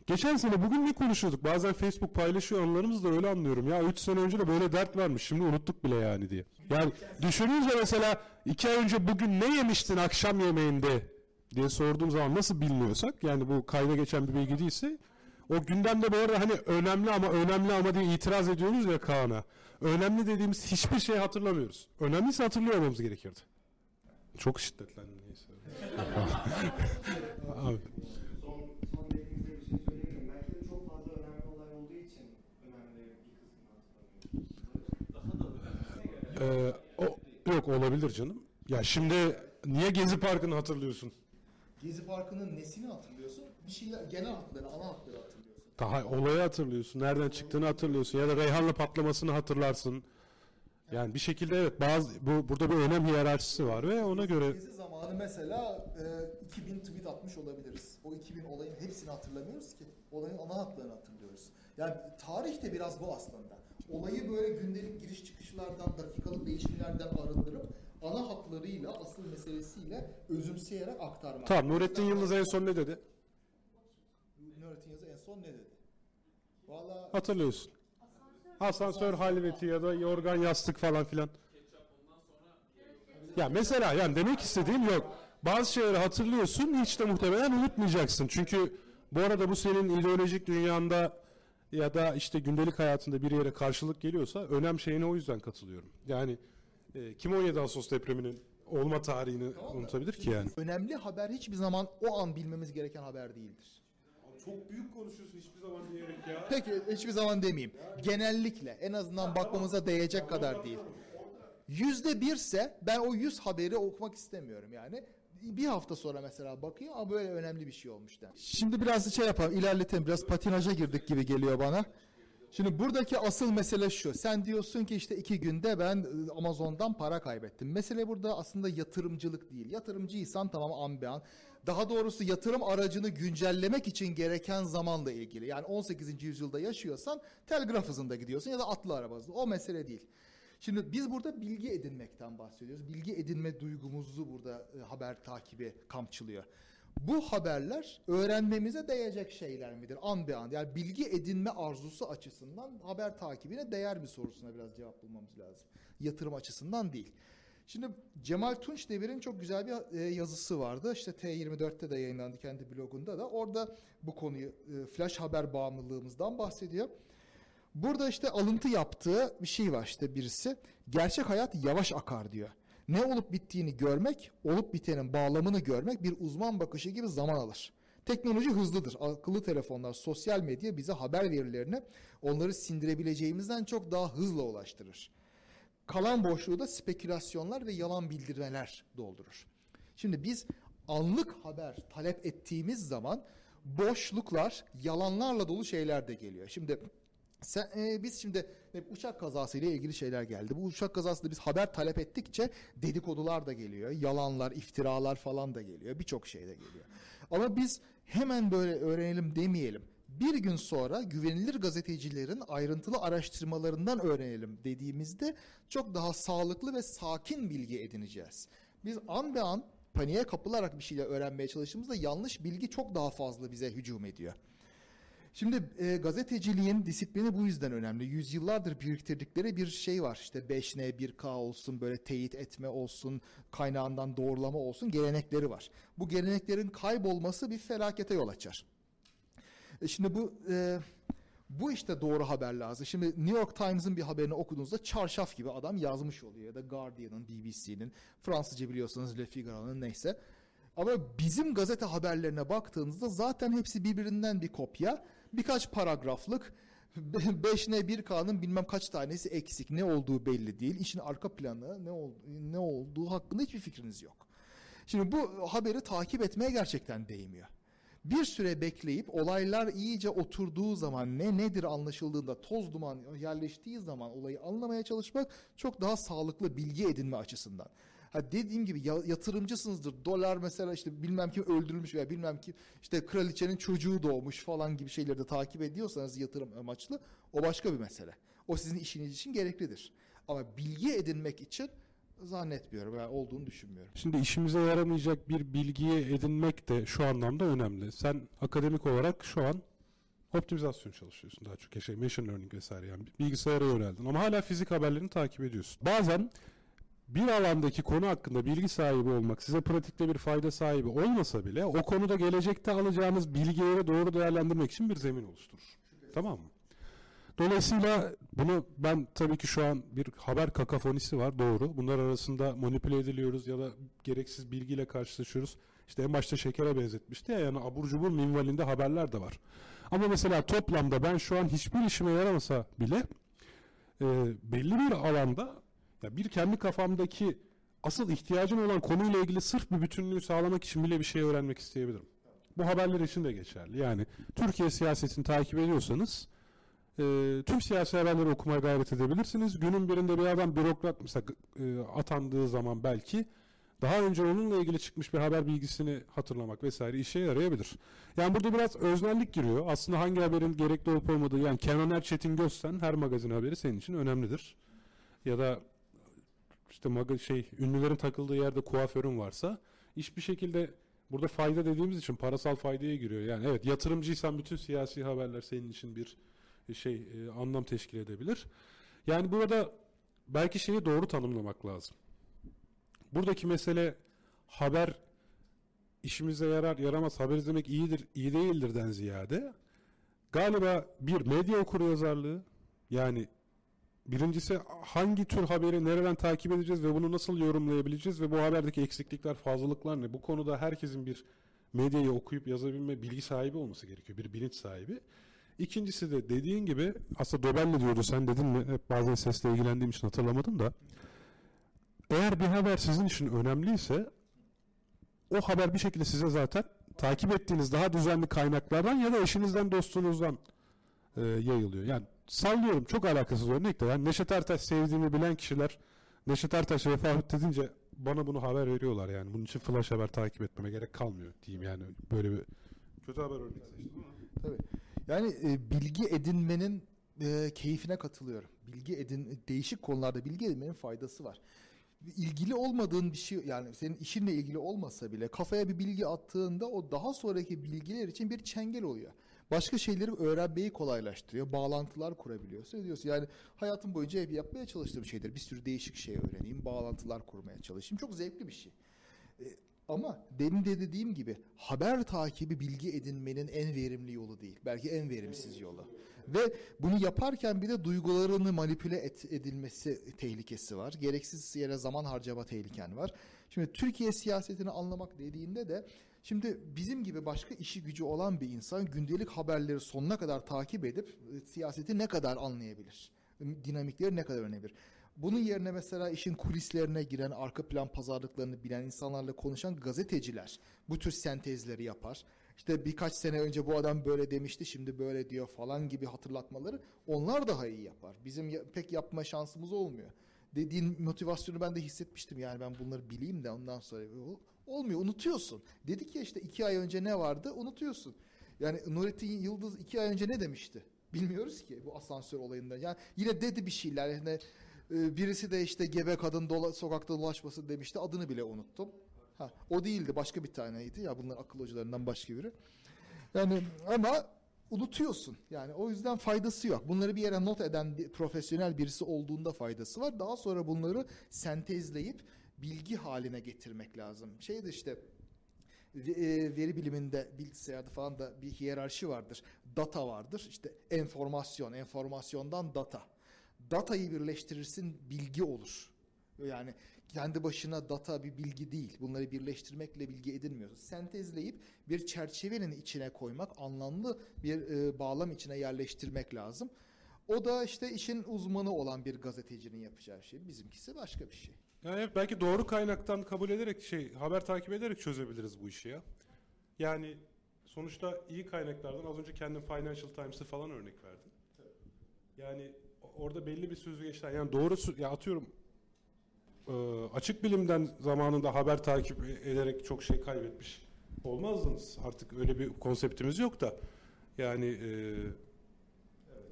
Geçen sene bugün ne konuşuyorduk? Bazen Facebook paylaşıyor anılarımızı da öyle anlıyorum. Ya üç sene önce de böyle dert varmış. Şimdi unuttuk bile yani diye. Yani düşününce mesela iki ay önce bugün ne yemiştin akşam yemeğinde diye sorduğum zaman nasıl bilmiyorsak, yani bu kayda geçen bir bilgi değilse, o gündemde bu arada hani önemli ama önemli ama diye itiraz ediyoruz ya Kaan'a. Önemli dediğimiz hiçbir şey hatırlamıyoruz. Önemliyse hatırlıyor olmamız gerekirdi. Çok şiddetlendim neyse. Abi. Ee, o, yok olabilir canım. Ya şimdi niye Gezi Parkı'nı hatırlıyorsun? Gezi Parkı'nın nesini hatırlıyorsun? Bir şeyler, genel hatları, ana hatları hatırlıyorsun. Daha olayı hatırlıyorsun, nereden çıktığını hatırlıyorsun ya da Reyhanlı patlamasını hatırlarsın. Yani bir şekilde evet, bazı bu burada bir önem hiyerarşisi var ve ona göre Gezi zamanı mesela e, iki bin tweet atmış olabiliriz. O iki bin olayın hepsini hatırlamıyoruz ki. Olayın ana hatlarını hatırlıyoruz. Yani tarih de biraz bu aslında. Olayı böyle gündelik giriş çıkışlardan, dakikalık değişimlerden arındırıp ana hatlarıyla, asıl meselesiyle özümseyerek aktarmak. Tamam, Nurettin Yıldız en son ne dedi? Nurettin Yıldız en son ne dedi? Vallahi hatırlıyorsun. Asansör halveti ya da yorgan yastık falan filan. Ya mesela yani demek istediğim yok. Bazı şeyleri hatırlıyorsun, hiç de muhtemelen unutmayacaksın. Çünkü bu arada bu senin ideolojik dünyanda ya da işte gündelik hayatında bir yere karşılık geliyorsa önem şeyine o yüzden katılıyorum. Yani e, kim on yedi Ağustos depreminin olma tarihini tamam unutabilir ki yani. Önemli haber hiçbir zaman o an bilmemiz gereken haber değildir. Çok büyük konuşuyorsun hiçbir zaman diyerek ya. Peki hiçbir zaman demeyeyim. Yani. Genellikle en azından ha, bakmamıza tamam değecek tamam kadar değil. Yüzde birse ben o yüz haberi okumak istemiyorum yani. Bir hafta sonra mesela bakayım ama böyle önemli bir şey olmuş der. Şimdi biraz şey yapalım, ilerletelim, biraz patinaja girdik gibi geliyor bana. Şimdi buradaki asıl mesele şu. Sen diyorsun ki işte iki günde ben Amazon'dan para kaybettim. Mesele burada aslında yatırımcılık değil. Yatırımcıysan tamam ambean. Daha doğrusu yatırım aracını güncellemek için gereken zamanla ilgili. Yani on sekizinci yüzyılda yaşıyorsan telgraf hızında gidiyorsun ya da atlı arabasında. O mesele değil. Şimdi biz burada bilgi edinmekten bahsediyoruz. Bilgi edinme duygumuzu burada e, haber takibi kamçılıyor. Bu haberler öğrenmemize değecek şeyler midir? An be an. Yani bilgi edinme arzusu açısından haber takibine değer bir sorusuna biraz cevap bulmamız lazım. Yatırım açısından değil. Şimdi Cemal Tunç Devir'in çok güzel bir e, yazısı vardı. İşte T yirmi dört'te de yayınlandı, kendi blogunda da. Orada bu konuyu e, flash haber bağımlılığımızdan bahsediyor. Burada işte alıntı yaptığı bir şey var işte birisi. Gerçek hayat yavaş akar diyor. Ne olup bittiğini görmek, olup bitenin bağlamını görmek bir uzman bakışı gibi zaman alır. Teknoloji hızlıdır. Akıllı telefonlar, sosyal medya bize haber verilerini onları sindirebileceğimizden çok daha hızlı ulaştırır. Kalan boşluğu da spekülasyonlar ve yalan bildirmeler doldurur. Şimdi biz anlık haber talep ettiğimiz zaman boşluklar, yalanlarla dolu şeyler de geliyor. Şimdi Sen, e, biz şimdi uçak kazası ile ilgili şeyler geldi. Bu uçak kazasında biz haber talep ettikçe dedikodular da geliyor. Yalanlar, iftiralar falan da geliyor. Birçok şey de geliyor. Ama biz hemen böyle öğrenelim demeyelim. Bir gün sonra güvenilir gazetecilerin ayrıntılı araştırmalarından öğrenelim dediğimizde çok daha sağlıklı ve sakin bilgi edineceğiz. Biz an be an paniğe kapılarak bir şeyler öğrenmeye çalıştığımızda yanlış bilgi çok daha fazla bize hücum ediyor. Şimdi e, gazeteciliğin disiplini bu yüzden önemli. Yüzyıllardır biriktirdikleri bir şey var. İşte beş ne bir ka olsun, böyle teyit etme olsun, kaynağından doğrulama olsun gelenekleri var. Bu geleneklerin kaybolması bir felakete yol açar. E, şimdi bu e, bu işte doğru haber lazım. Şimdi New York Times'ın bir haberini okuduğunuzda çarşaf gibi adam yazmış oluyor. Ya da Guardian'ın, B B C'nin, Fransızca biliyorsanız Le Figaro'nun neyse. Ama bizim gazete haberlerine baktığınızda zaten hepsi birbirinden bir kopya. Birkaç paragraflık, beş ne bir ka'nın bilmem kaç tanesi eksik, ne olduğu belli değil. İşin arka planı, ne olduğu, ne olduğu hakkında hiçbir fikriniz yok. Şimdi bu haberi takip etmeye gerçekten değmiyor. Bir süre bekleyip olaylar iyice oturduğu zaman, ne nedir anlaşıldığında, toz duman yerleştiği zaman olayı anlamaya çalışmak çok daha sağlıklı bilgi edinme açısından. Ha dediğim gibi yatırımcısınızdır. Dolar mesela işte bilmem kim öldürülmüş veya bilmem kim işte kraliçenin çocuğu doğmuş falan gibi şeyleri de takip ediyorsanız yatırım amaçlı, o başka bir mesele. O sizin işiniz için gereklidir. Ama bilgi edinmek için zannetmiyorum, yani olduğunu düşünmüyorum. Şimdi işimize yaramayacak bir bilgiye edinmek de şu anlamda önemli. Sen akademik olarak şu an optimizasyon çalışıyorsun daha çok. Şey, machine learning vesaire, yani bilgisayara yöneldin. Ama hala fizik haberlerini takip ediyorsun. Bazen bir alandaki konu hakkında bilgi sahibi olmak size pratikte bir fayda sahibi olmasa bile o konuda gelecekte alacağınız bilgileri doğru değerlendirmek için bir zemin oluşturur. Şüphesiz. Tamam mı? Dolayısıyla bunu ben tabii ki şu an bir haber kakafonisi var, doğru. Bunlar arasında manipüle ediliyoruz ya da gereksiz bilgiyle karşılaşıyoruz. İşte en başta şekere benzetmişti ya, yani abur cubur minvalinde haberler de var. Ama mesela toplamda ben şu an hiçbir işime yaramasa bile e, belli bir alanda ya bir kendi kafamdaki asıl ihtiyacım olan konuyla ilgili sırf bir bütünlüğü sağlamak için bile bir şey öğrenmek isteyebilirim. Bu haberler için de geçerli. Yani Türkiye siyasetini takip ediyorsanız E, tüm siyasi haberleri okumaya gayret edebilirsiniz. Günün birinde bir adam bürokrat mesela e, atandığı zaman belki daha önce onunla ilgili çıkmış bir haber bilgisini hatırlamak vesaire işe yarayabilir. Yani burada biraz öznellik giriyor. Aslında hangi haberin gerekli olup olmadığı, yani Kenan Erçetin Gözsen her magazin haberi senin için önemlidir. Ya da işte maga, şey ünlülerin takıldığı yerde kuaförün varsa iş bir şekilde burada fayda dediğimiz için parasal faydaya giriyor. Yani evet, yatırımcıysan bütün siyasi haberler senin için bir şey e, anlam teşkil edebilir. Yani burada belki şeyi doğru tanımlamak lazım. Buradaki mesele haber işimize yarar yaramaz, haber izlemek iyidir iyi değildirden ziyade galiba bir medya okuryazarlığı, yani birincisi hangi tür haberi nereden takip edeceğiz ve bunu nasıl yorumlayabileceğiz ve bu haberdeki eksiklikler, fazlalıklar ne? Bu konuda herkesin bir medyayı okuyup yazabilme, bilgi sahibi olması gerekiyor. Bir bilinç sahibi. İkincisi de dediğin gibi, aslında Dobelli diyordu, sen dedin mi? Hep bazen sesle ilgilendiğim için hatırlamadım da. Eğer bir haber sizin için önemliyse o haber bir şekilde size zaten takip ettiğiniz daha düzenli kaynaklardan ya da eşinizden, dostunuzdan e, yayılıyor. Yani sallıyorum, çok alakasız örnek de. Yani Neşet Ertaş sevdiğimi bilen kişiler Neşet Ertaş'a vefat edince bana bunu haber veriyorlar yani. Bunun için flash haber takip etmeme gerek kalmıyor diyeyim yani, böyle bir kötü haber örneği seçtim ama. Tabii. Yani e, bilgi edinmenin e, keyfine katılıyorum. Bilgi edin değişik konularda bilgi edinmenin faydası var. İlgili olmadığın bir şey, yani senin işinle ilgili olmasa bile kafaya bir bilgi attığında o daha sonraki bilgiler için bir çengel oluyor. Başka şeyleri öğrenmeyi kolaylaştırıyor. Bağlantılar kurabiliyorsun. Diyorsun yani hayatım boyunca hep yapmaya çalıştığım şeydir. Bir sürü değişik şey öğreneyim, bağlantılar kurmaya çalışayım. Çok zevkli bir şey. E, Ama demin de dediğim gibi haber takibi bilgi edinmenin en verimli yolu değil. Belki en verimsiz yolu. Ve bunu yaparken bir de duygularını manipüle et, edilmesi tehlikesi var. Gereksiz yere zaman harcama tehliken var. Şimdi Türkiye siyasetini anlamak dediğinde de şimdi bizim gibi başka işi gücü olan bir insan gündelik haberleri sonuna kadar takip edip siyaseti ne kadar anlayabilir? Dinamikleri ne kadar önemlidir? Bunun yerine mesela işin kulislerine giren, arka plan pazarlıklarını bilen insanlarla konuşan gazeteciler bu tür sentezleri yapar. işte birkaç sene önce bu adam böyle demişti, şimdi böyle diyor falan gibi hatırlatmaları, onlar daha iyi yapar. Bizim pek yapma şansımız olmuyor. Dediğin motivasyonu ben de hissetmiştim. Yani ben bunları bileyim de ondan sonra olmuyor, unutuyorsun. Dedik ya işte iki ay önce ne vardı, unutuyorsun. Yani Nurettin Yıldız iki ay önce ne demişti? Bilmiyoruz ki bu asansör olayında. Yani yine dedi bir şeyler. Yani birisi de işte gebe kadın dola, sokakta dolaşması demişti. Adını bile unuttum. Ha, o değildi, başka bir taneydi. Ya bunların akıl hocalarından başka biri. Yani ama unutuyorsun. Yani o yüzden faydası yok. Bunları bir yere not eden bir, profesyonel birisi olduğunda faydası var. Daha sonra bunları sentezleyip bilgi haline getirmek lazım. Şey de işte veri biliminde, bilgisayarda falan da bir hiyerarşi vardır. Data vardır. İşte enformasyon, enformasyondan data. Datayı birleştirirsin, bilgi olur. Yani kendi başına data bir bilgi değil. Bunları birleştirmekle bilgi edinmiyorsun. Sentezleyip bir çerçevenin içine koymak, anlamlı bir bağlam içine yerleştirmek lazım. O da işte işin uzmanı olan bir gazetecinin yapacağı şey. Bizimkisi başka bir şey. Yani belki doğru kaynaktan kabul ederek, şey, haber takip ederek çözebiliriz bu işi ya. Yani sonuçta iyi kaynaklardan, az önce kendim Financial Times'ı falan örnek verdim. Yani orada belli bir süzgeçten, yani doğrusu ya atıyorum e, Açık Bilim'den zamanında haber takip ederek çok şey kaybetmiş olmazdınız. Artık öyle bir konseptimiz yok da. Yani e,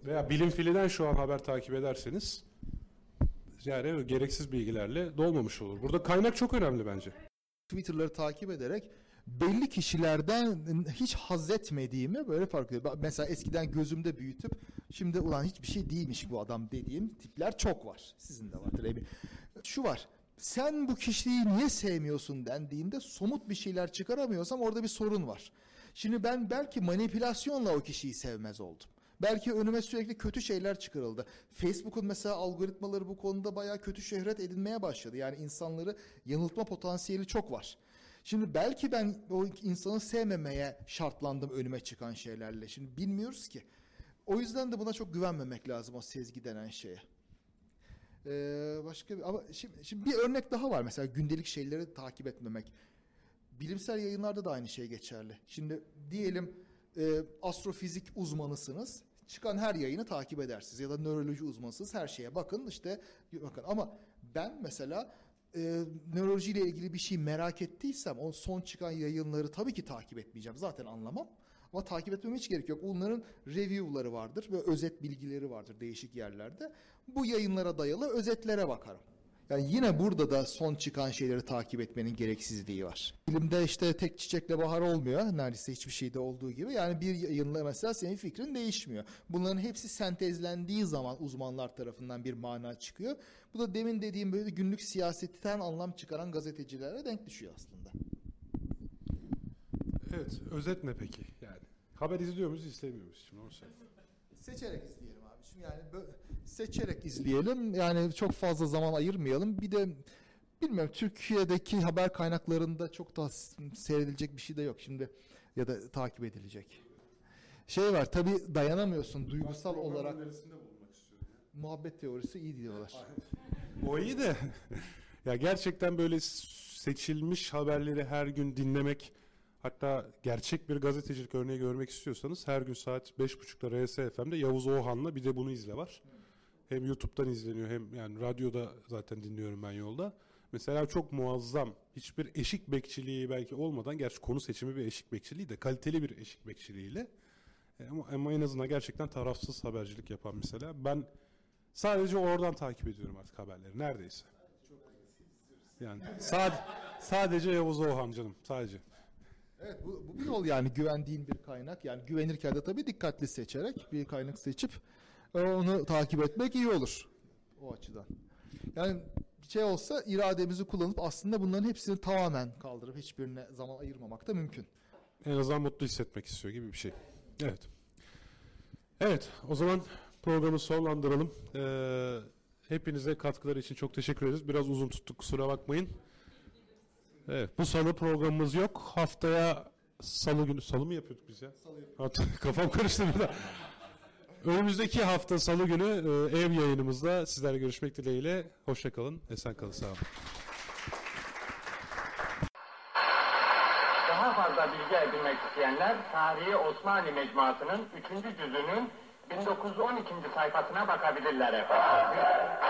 veya Bilim Fili'den şu an haber takip ederseniz yani gereksiz bilgilerle dolmamış olur. Burada kaynak çok önemli bence. Twitter'ları takip ederek belli kişilerden hiç haz etmediğimi böyle fark ediyorum. Mesela eskiden gözümde büyütüp şimdi ulan hiçbir şey değilmiş bu adam dediğim tipler çok var. Sizin de vardır eminim. Şu var. Sen bu kişiyi niye sevmiyorsun dendiğinde somut bir şeyler çıkaramıyorsam orada bir sorun var. Şimdi ben belki manipülasyonla o kişiyi sevmez oldum. Belki önüme sürekli kötü şeyler çıkarıldı. Facebook'un mesela algoritmaları bu konuda bayağı kötü şöhret edinmeye başladı. Yani insanları yanıltma potansiyeli çok var. Şimdi belki ben o insanı sevmemeye şartlandım önüme çıkan şeylerle. Şimdi bilmiyoruz ki. O yüzden de buna çok güvenmemek lazım, o sezgi denen şeye. Ee, başka bir, ama şimdi, şimdi bir örnek daha var mesela gündelik şeyleri takip etmemek. Bilimsel yayınlarda da aynı şey geçerli. Şimdi diyelim E, astrofizik uzmanısınız, çıkan her yayını takip edersiniz, ya da nöroloji uzmanısınız, her şeye bakın işte bakın. Ama ben mesela e, nörolojiyle ilgili bir şey merak ettiysem o son çıkan yayınları tabii ki takip etmeyeceğim, zaten anlamam, ama takip etmeme hiç gerek yok. Onların review'ları vardır ve özet bilgileri vardır değişik yerlerde, bu yayınlara dayalı özetlere bakarım. Yani yine burada da son çıkan şeyleri takip etmenin gereksizliği var. Bilimde işte tek çiçekle bahar olmuyor. Neredeyse hiçbir şeyde olduğu gibi. Yani bir yayınla mesela senin fikrin değişmiyor. Bunların hepsi sentezlendiği zaman uzmanlar tarafından bir mana çıkıyor. Bu da demin dediğim böyle günlük siyasetten anlam çıkaran gazetecilere denk düşüyor aslında. Evet, özet ne peki? Yani haber izliyor muyuz, istemiyor muyuz? Şimdi onu söyle. Seçerek izleyelim abi. Şimdi yani seçerek izleyelim. Yani çok fazla zaman ayırmayalım. Bir de bilmiyorum, Türkiye'deki haber kaynaklarında çok da seyredilecek bir şey de yok şimdi, ya da takip edilecek. Şey var tabii, dayanamıyorsun duygusal olarak. Muhabbet teorisi iyi diyorlar. O iyi de ya gerçekten böyle seçilmiş haberleri her gün dinlemek, hatta gerçek bir gazetecilik örneği görmek istiyorsanız her gün saat beş buçukta R S F M'de Yavuz Ohan'la Bir de Bunu İzle var. Hem YouTube'dan izleniyor, hem yani radyoda zaten dinliyorum ben yolda. Mesela çok muazzam, hiçbir eşik bekçiliği belki olmadan, gerçi konu seçimi bir eşik bekçiliği de, kaliteli bir eşik bekçiliğiyle ama, ama en azından gerçekten tarafsız habercilik yapan mesela. Ben sadece oradan takip ediyorum artık haberleri neredeyse. Yani sadece, sadece Yavuz Ohan canım, sadece. Evet, bu, bu bir yol yani, güvendiğin bir kaynak. Yani güvenirken de tabii dikkatli seçerek bir kaynak seçip onu takip etmek iyi olur o açıdan. Yani şey olsa irademizi kullanıp aslında bunların hepsini tamamen kaldırıp hiçbirine zaman ayırmamak da mümkün. En azından mutlu hissetmek istiyor gibi bir şey. Evet. Evet, o zaman programı sonlandıralım. Ee, hepinize katkıları için çok teşekkür ederiz. Biraz uzun tuttuk, kusura bakmayın. Evet, bu salı programımız yok. Haftaya salı günü, salı mı yapıyorduk biz ya? Salı yapıyorduk. Kafam karıştı bir daha. Önümüzdeki hafta salı günü ev yayınımızda sizlerle görüşmek dileğiyle. Hoşça kalın, esen kalın, sağ olun. Daha fazla hakkında bilgi edinmek isteyenler Tarihi Osmanlı Mecmuası'nın üçüncü cüzünün bin dokuz yüz on ikinci sayfasına bakabilirler efendim.